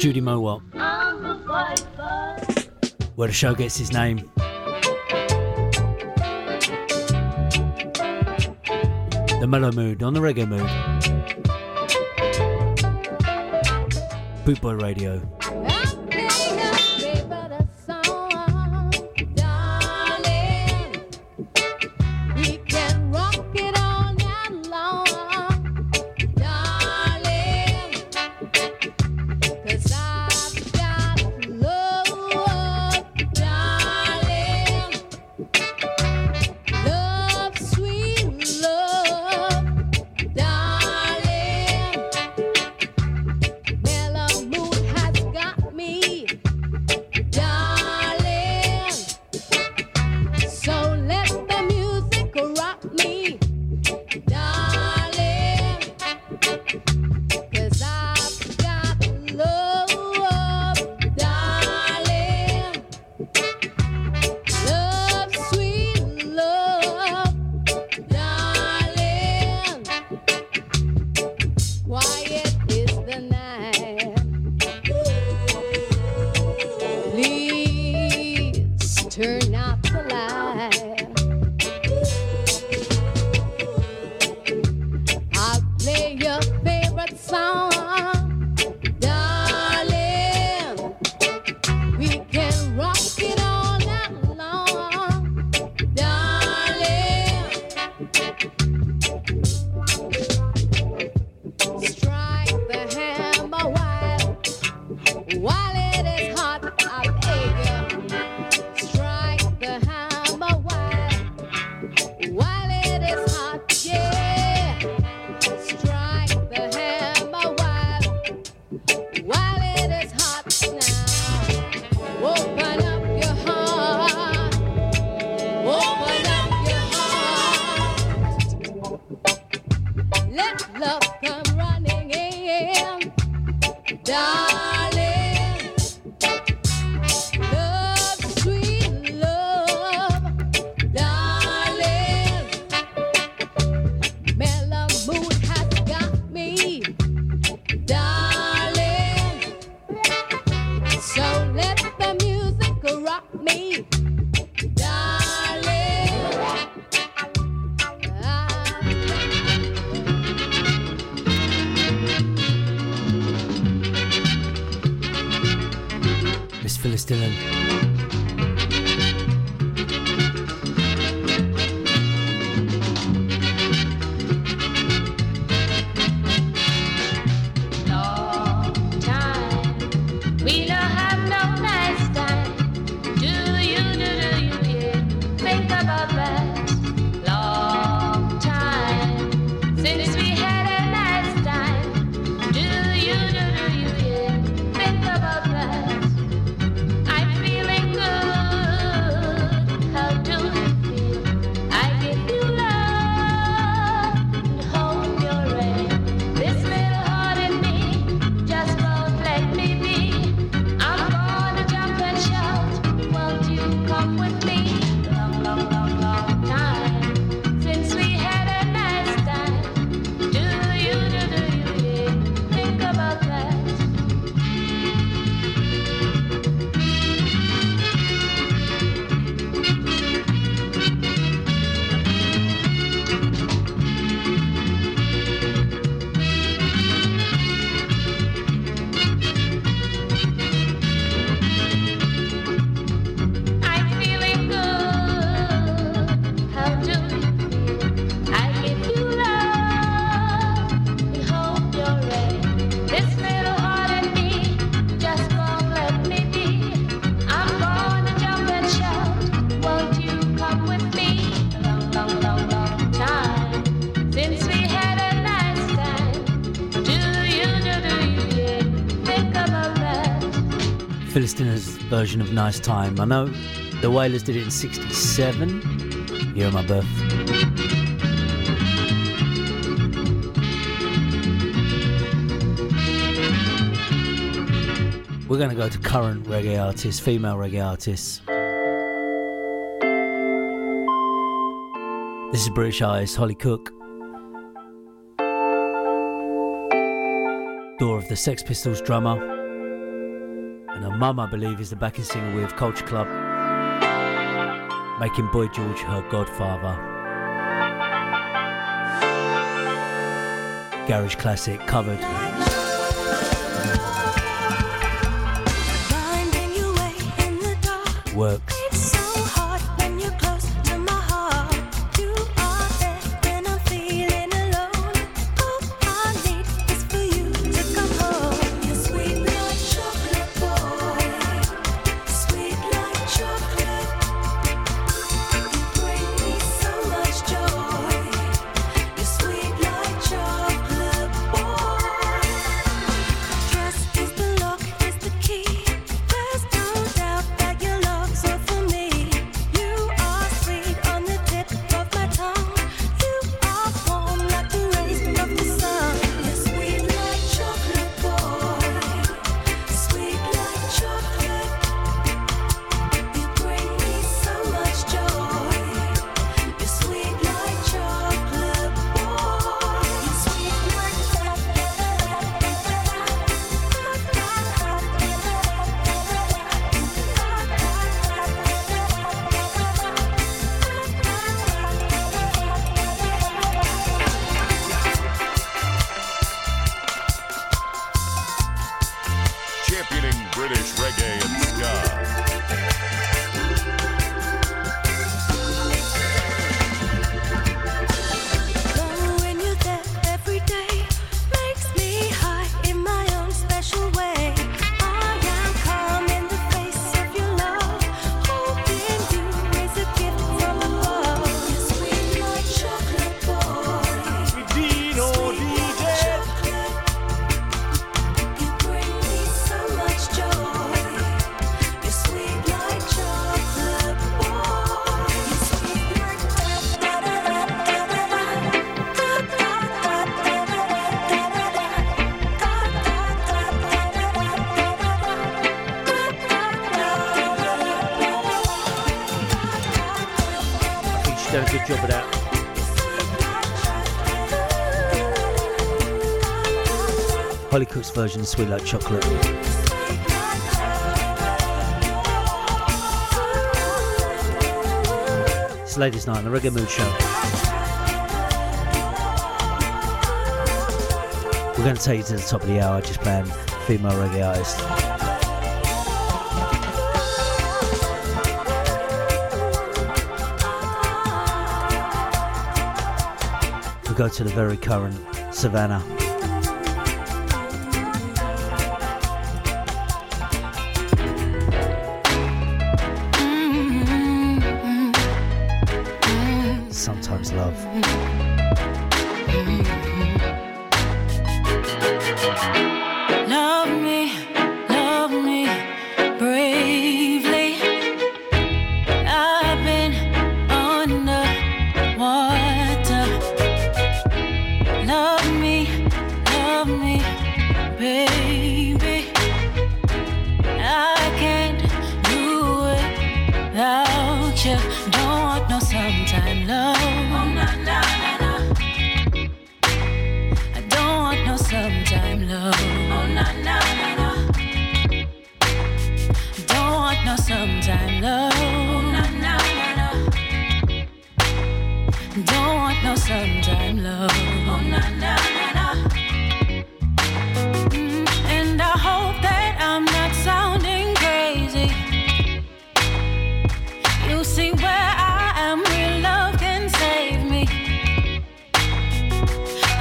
Judy Mowat, where the show gets its name. The mellow mood on the reggae mood. Bootboy Radio. Version of Nice Time. I know the Wailers did it in 67, year of my birth. We're going to go to current reggae artists, female reggae artists. This is British Eyes, Holly Cook. Door of the Sex Pistols drummer. And her mum, I believe, is the backing singer with Culture Club, making Boy George her godfather. Garage classic, covered. Works. Holly Cook's version of Sweet Like Chocolate. It's Ladies' Night on the Reggae Moon Show. We're going to take you to the top of the hour, just playing female reggae artists. We'll go to the very current Savannah. Love me. you don't want no sometime love. Oh, no, no, no, no. I don't want no sometime love. Oh, no, no, no, no. I don't want no sometime love. Oh, no, no, no, no. Don't want no sometime love. Oh, no, no, no, no. And I hope that I'm not sounding crazy. You see where I am, real love can save me.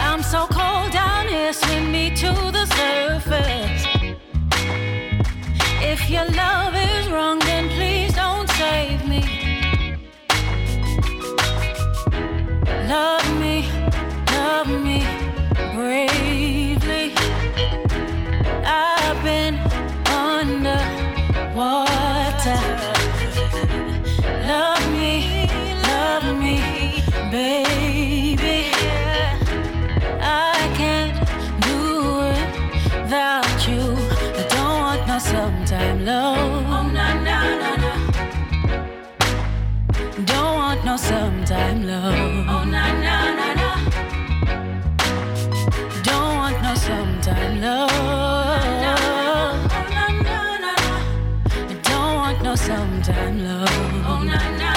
I'm so cold down here, swim me to the surface. If your love is wrong, then please don't save me. Love me, bravely. I've been underwater. Love me, baby. I can't do it without you. I don't want no sometime love. Oh, no, no, no, no. Don't want no sometime love. Oh, no, no, no, no. Don't want no sometime love. Oh, no, no, no, no. Don't want no sometime love. Oh, no, no, no, no.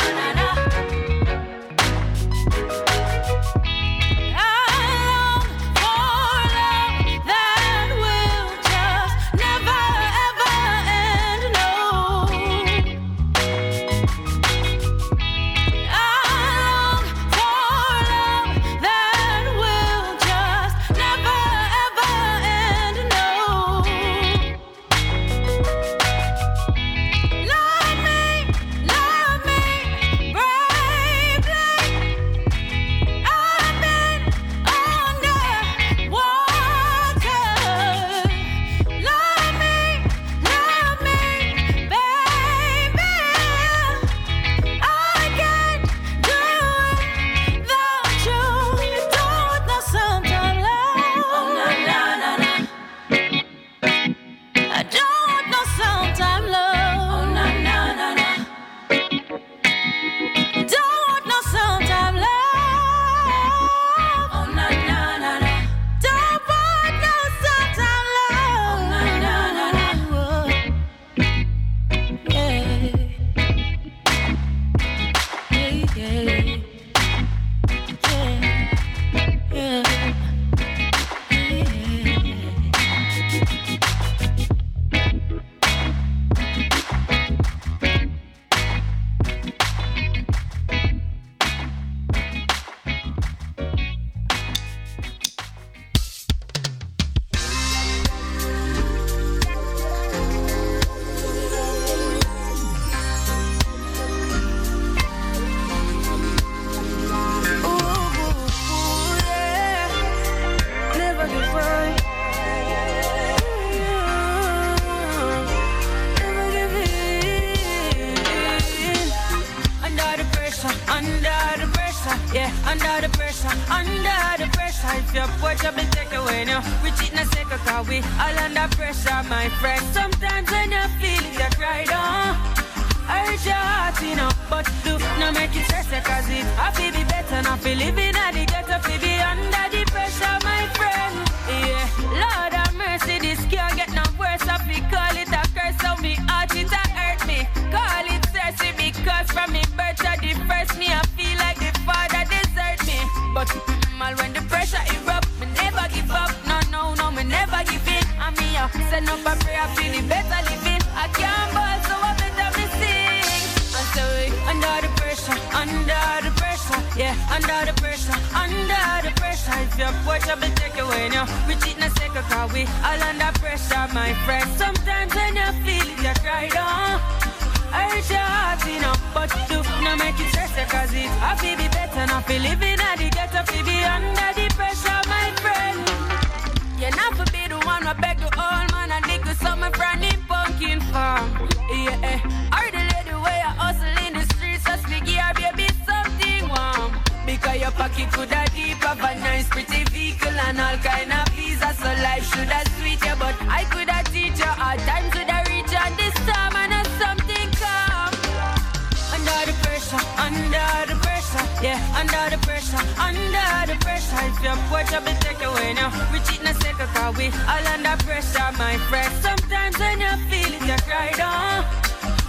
Under the pressure, Under the pressure, yeah, under the pressure, under the pressure. If your boy trouble, take away now. We cheat in a second, cause we all under pressure, my friend. Sometimes when you feel it, you cry down.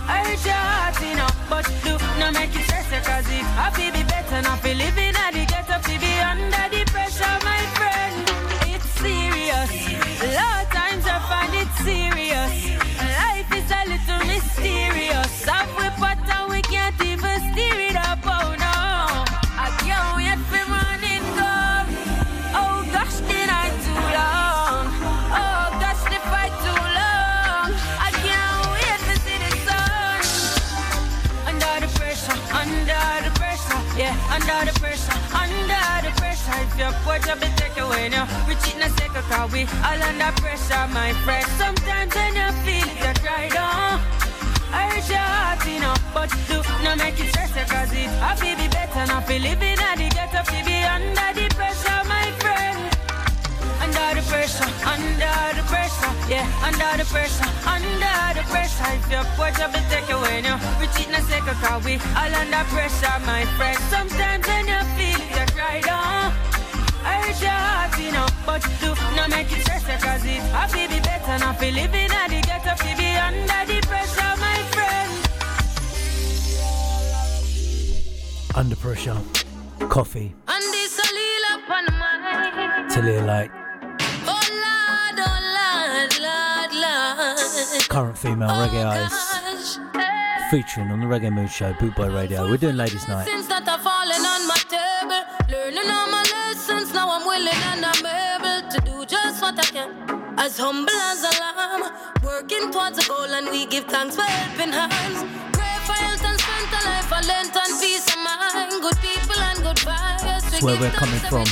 I reach your heart, you know, but do not make it stress you, cause it happy be better. Not be living at the ghetto, to be under the pressure, my friend. It's serious, a lot of times I find it serious. Life is a little mysterious. Stop with what we can't even steer it up, oh no. I can't wait for morning come. Oh gosh, did I too long? Oh gosh, did I too long? I can't wait to see the sun. Under the pressure, yeah, under the pressure, under the pressure. If your poor job is taken away now, we cheat in a second, cause we all under pressure, my friend. Sometimes when you feel it, you cry down. I hurt your heart, you know, but do not make it stress you, cause it happy be better. Not be living at the ghetto, to be under the pressure, my friend. Under the pressure, yeah, under the pressure, under the pressure. If your poor job is taken away now, we cheat in a second, cause we all under pressure, my friend. Sometimes when you feel it, you cry down. I hurt your heart, you know, but do not make it stress you, cause it happy be better. Not be living at the ghetto, to be under the pressure, my friend. Under pressure, coffee. And this a little up on mine. To Leah Light. Oh Lord, current female reggae artist, featuring on the Reggae Moon Show, Bootboy Radio. We're doing ladies' night. Since that I've fallen on my table, learning all my lessons. Now I'm willing and I'm able to do just what I can. As humble as a lamb, working towards a goal, and we give thanks for helping hands. That's where we're coming from. In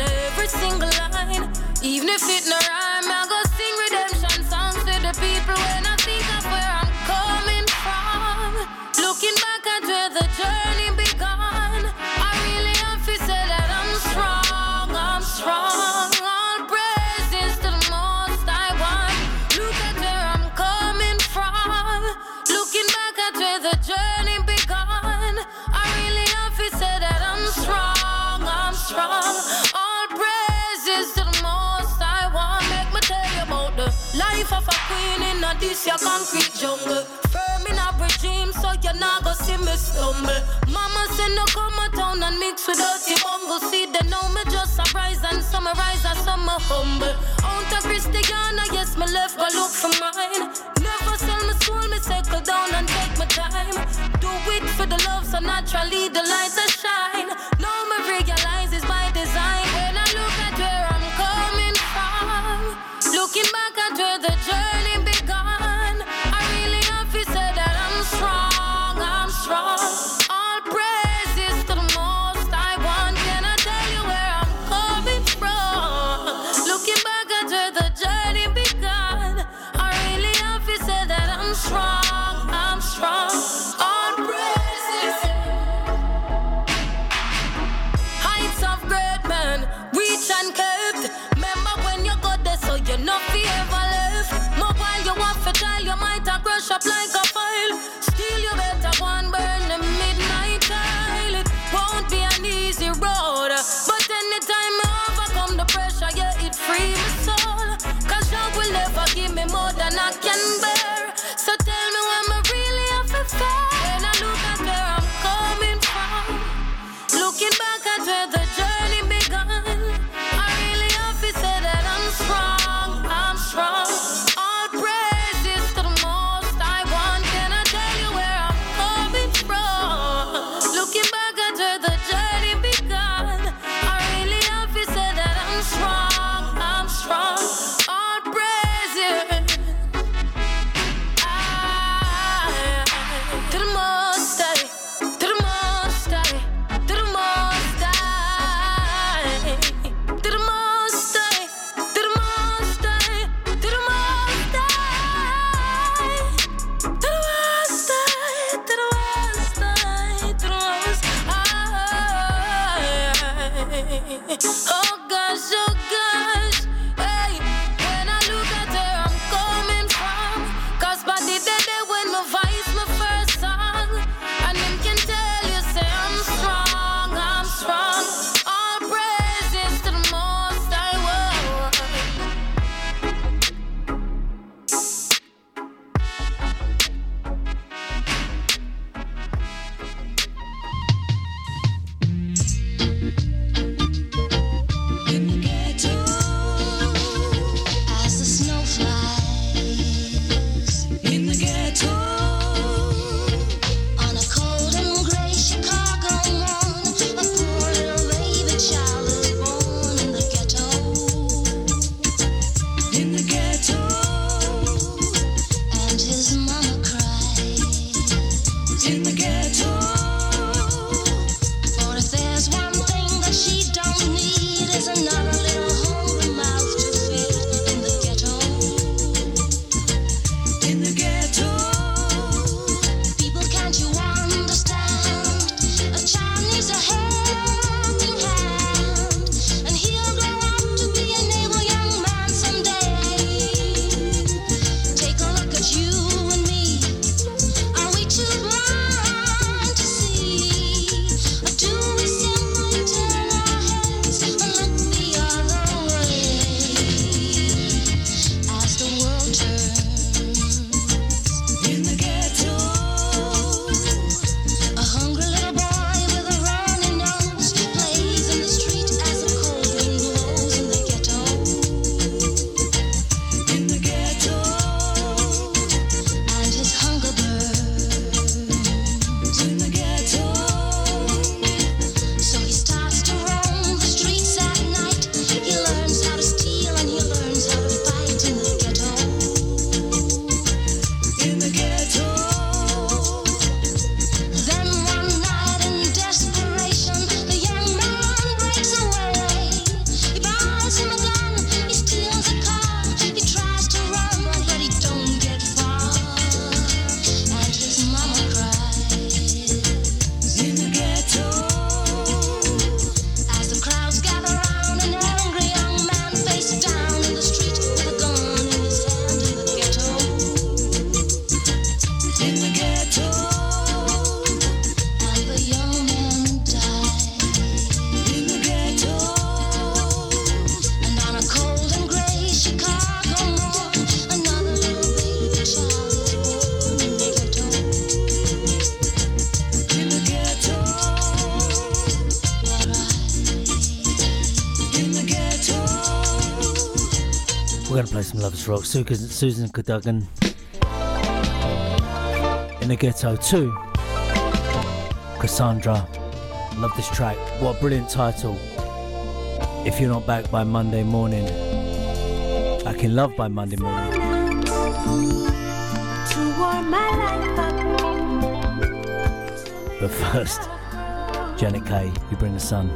every single line, even if it no rhyme, I go sing redemption songs to the people when I think of where I'm coming from. Looking back at where the journey began, I really have to say that I'm strong, I'm strong. All praises to the most I want. Look at where I'm coming from. Looking back at where the journey began, I really have to say that I'm strong. All praises to the most I want. Make me tell you about the life of a queen in a this your concrete jungle. Firm in a regime, so you're not gonna see me stumble. Mama said no come a town and mix with dirty bungle. See they know me just a rise and some rise and some humble. Out of Christiana, yes my left go look for mine. Never sell my soul, me settle down and take my time. Do it for the love, so naturally the lights are shine. Now me realize design. When I look at where I'm coming from, looking back at where the journey began, I really have to say that I'm strong, I'm strong. All praises to the most I want. Can I tell you where I'm coming from? Looking back at where the journey began, I really have to say that I'm strong, I'm strong. All praises. And kept. Remember when you got there, so you're not ever left. Mobile, you want fertile, you might have crush up like a file. Still, you better one burn the midnight oil. It won't be an easy road, but anytime I overcome the pressure, yeah, it free my soul. Cause you will never give me more than I can bear. So tell me when I really have a fair. When I look at where I'm coming from, looking back at where the journey began. All praises to the most I want. Can I tell you where I'm coming from? Looking back at where the journey began, I really have to say that I'm strong, I'm strong. All praises to the most I, to the most I, to the most I. going to play some Lover's Rock. Susan Cadogan in the Ghetto 2. Cassandra. Love this track. What a brilliant title. If you're not back by Monday morning. Back in love by Monday morning. But first, Janet Kay, You Bring the Sun.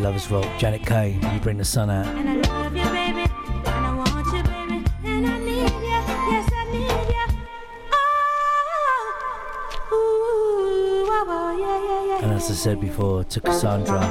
Lovers Rock, Janet Kay, You Bring the Sun Out. And I love you, baby, and I want you, baby, and I need you, yes, I need you. Oh, ooh, oh, oh, yeah, yeah, yeah. And as I said before, to Cassandra,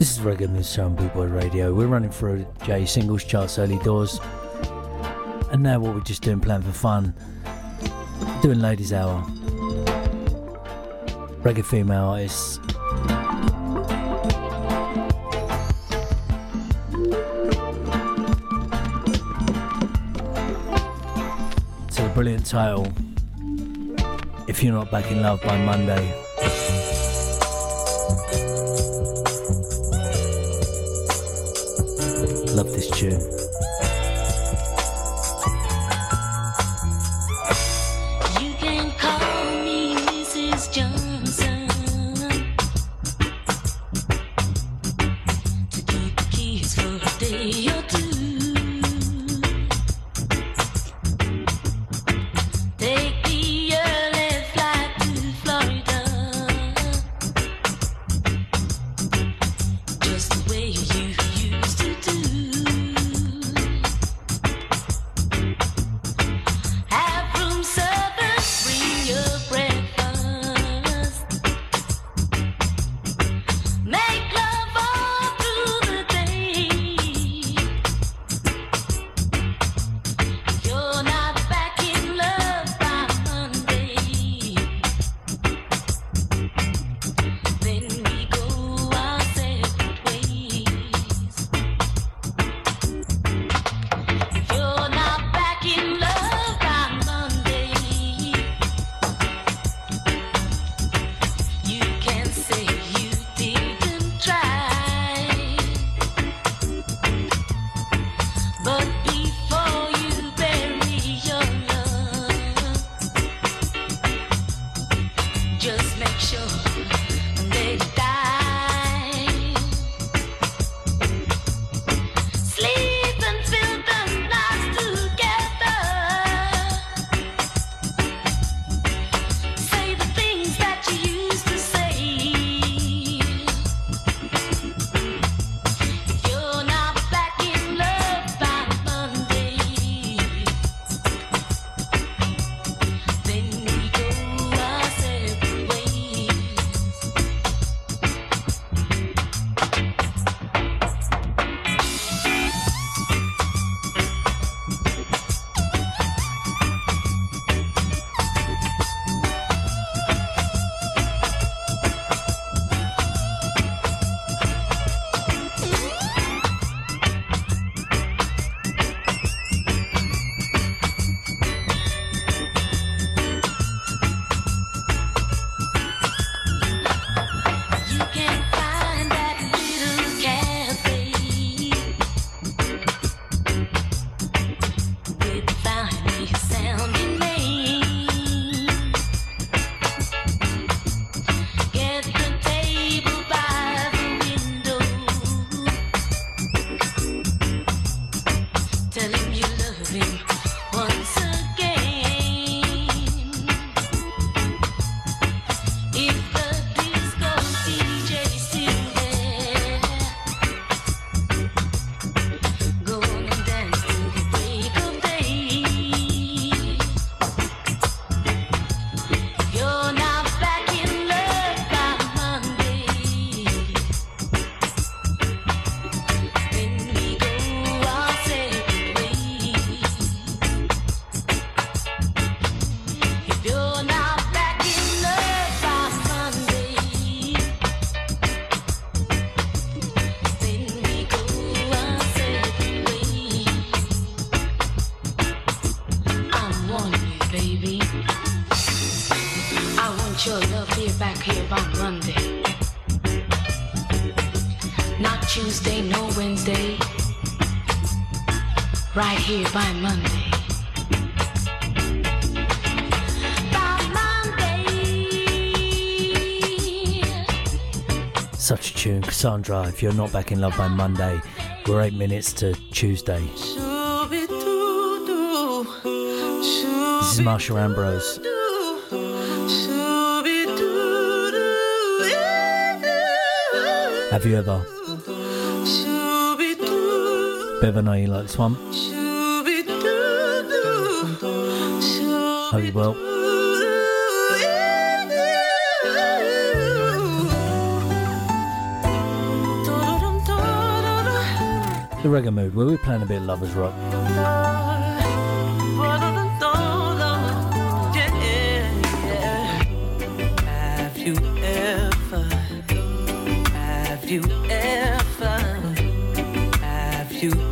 This is Reggae Moon Show on Bootboy Radio. We're running through Jay Singles Charts early doors. And now what we're just doing, playing for fun. Doing Ladies Hour. Reggae female artists. So the brilliant title, If You're Not Back in Love by Monday. Love this tune. You can call me Mrs. Johnson. To keep the keys for a day or two. Take the early flight to Florida. Just the way you used to do. Such a tune, Cassandra, If You're Not Back in Love by Monday. We're 8 minutes to Tuesday. This is Marcia Ambrose. Have you ever? Bevan, I know you like this one. Hope you will. The Reggae Mood, where we're playing a bit of Lovers Rock. Have you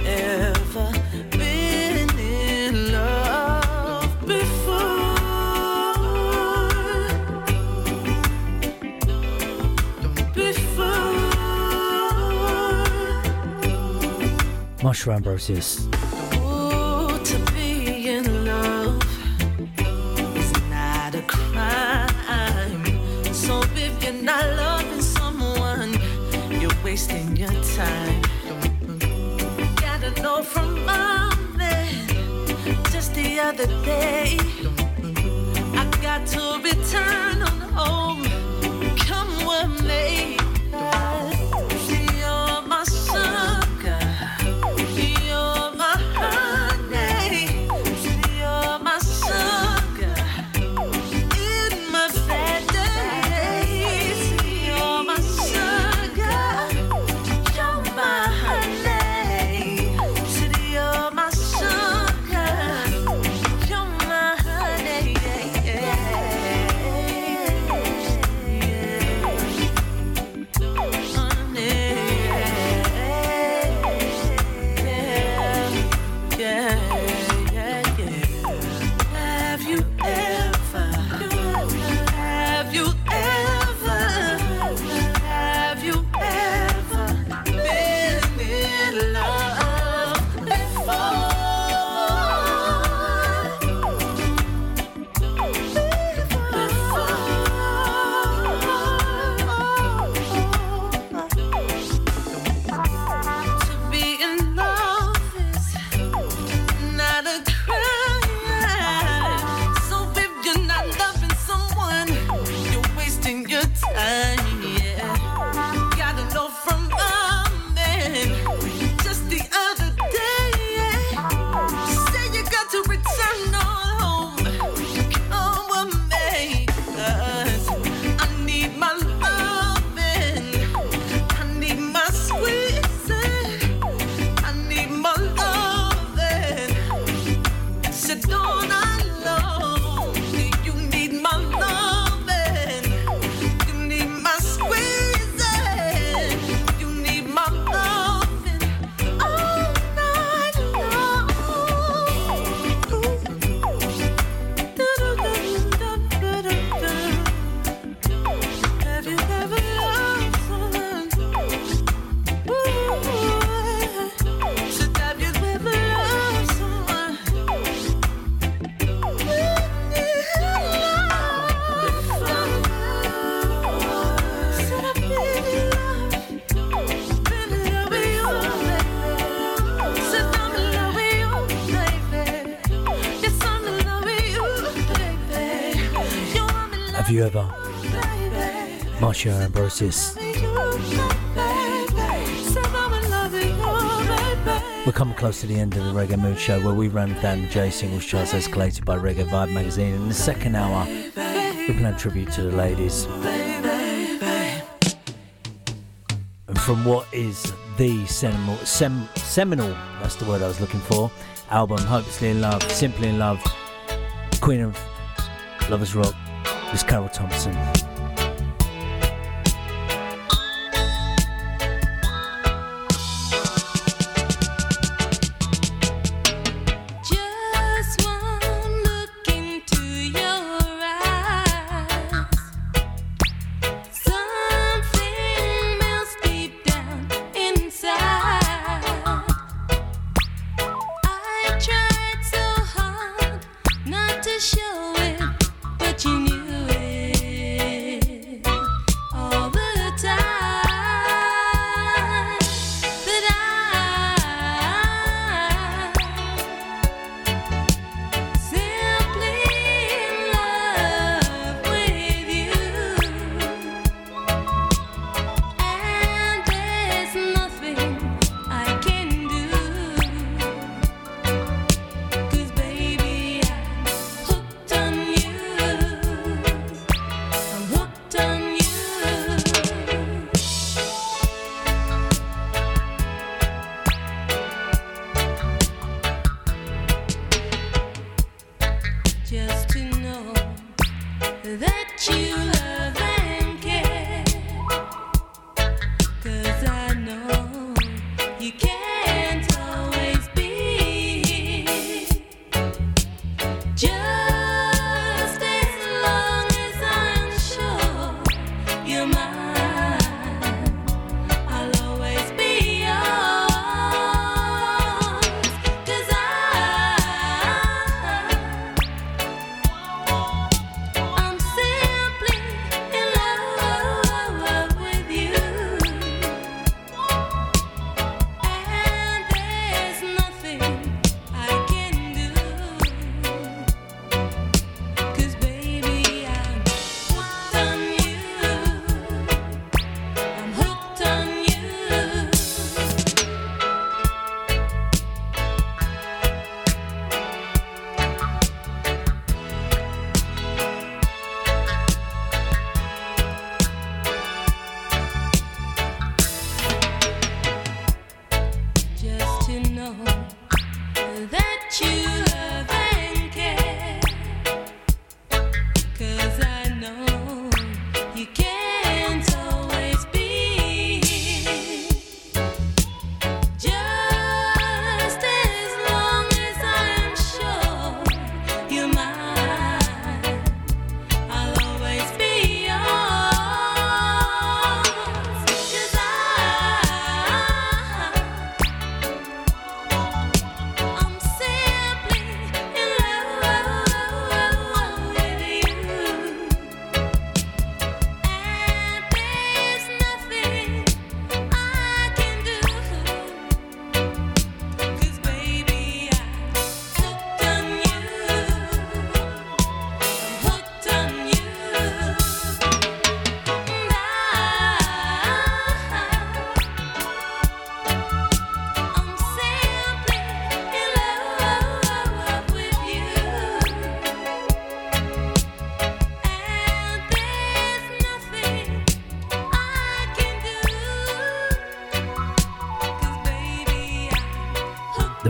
ever been in love before? Marcia Ambrosius. Oh, to be in love is not a crime. So if you're not loving someone, you're wasting your time. Know from my man just the other day, I got to return on home, come with me. You're my sugar, you're my honey, you're my sugar in my bad days, you're my sugar, you're my honey. Marcia Ambrosius. We're coming close to the end of the Reggae Mood Show, where we ran down the Jay Singles Charts as collated by Reggae Vibe magazine. In the second hour, we're playing tribute to the ladies. And from what is the seminal, that's the word I was looking for, album, Hopelessly in Love, Simply in Love, Queen of Lovers Rock, is Carol Thompson. Show it, but you knew it.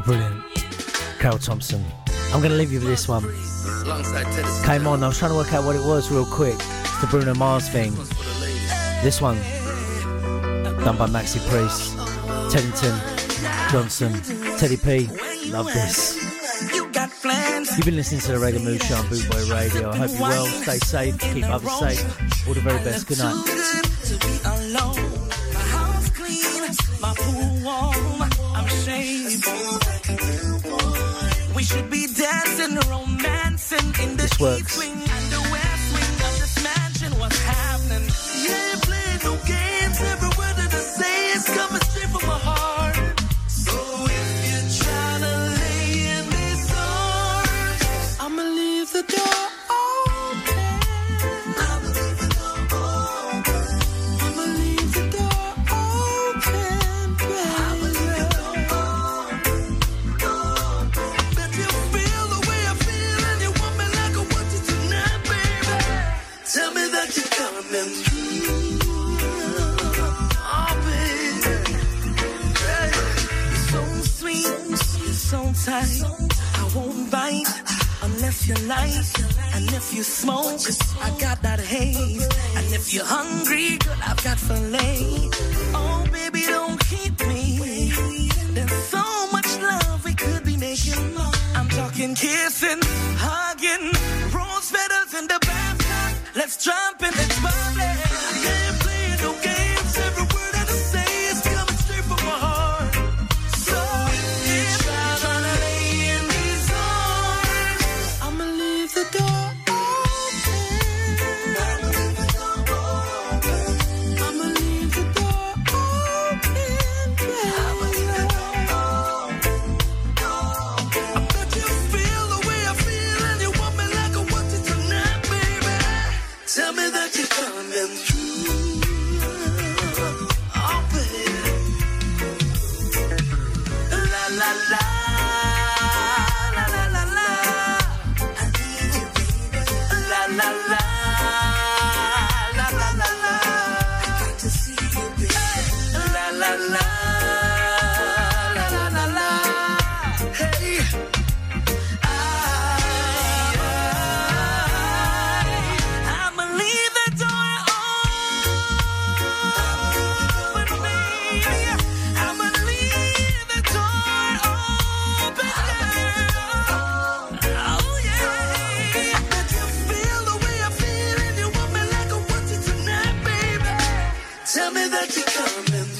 brilliant. Carol Thompson. I'm going to leave you with this one. Came on, I was trying to work out what it was real quick. It's the Bruno Mars thing. This one, done by Maxi Priest, Teddington, Johnson, Teddy P. Love this. You've been listening to the Reggae Moon Show on Bootboy Radio. I hope you're well, stay safe, keep others safe. All the very best, good night. This works. I won't bite unless you like, and if you smoke, I got that haze, and if you're hungry, girl, I've got filet. Oh, baby, don't keep me. There's so much love we could be making. I'm talking kissing, hugging, rose petals in the bathtub. Let's jump in the bubbly. Tell me that you're coming.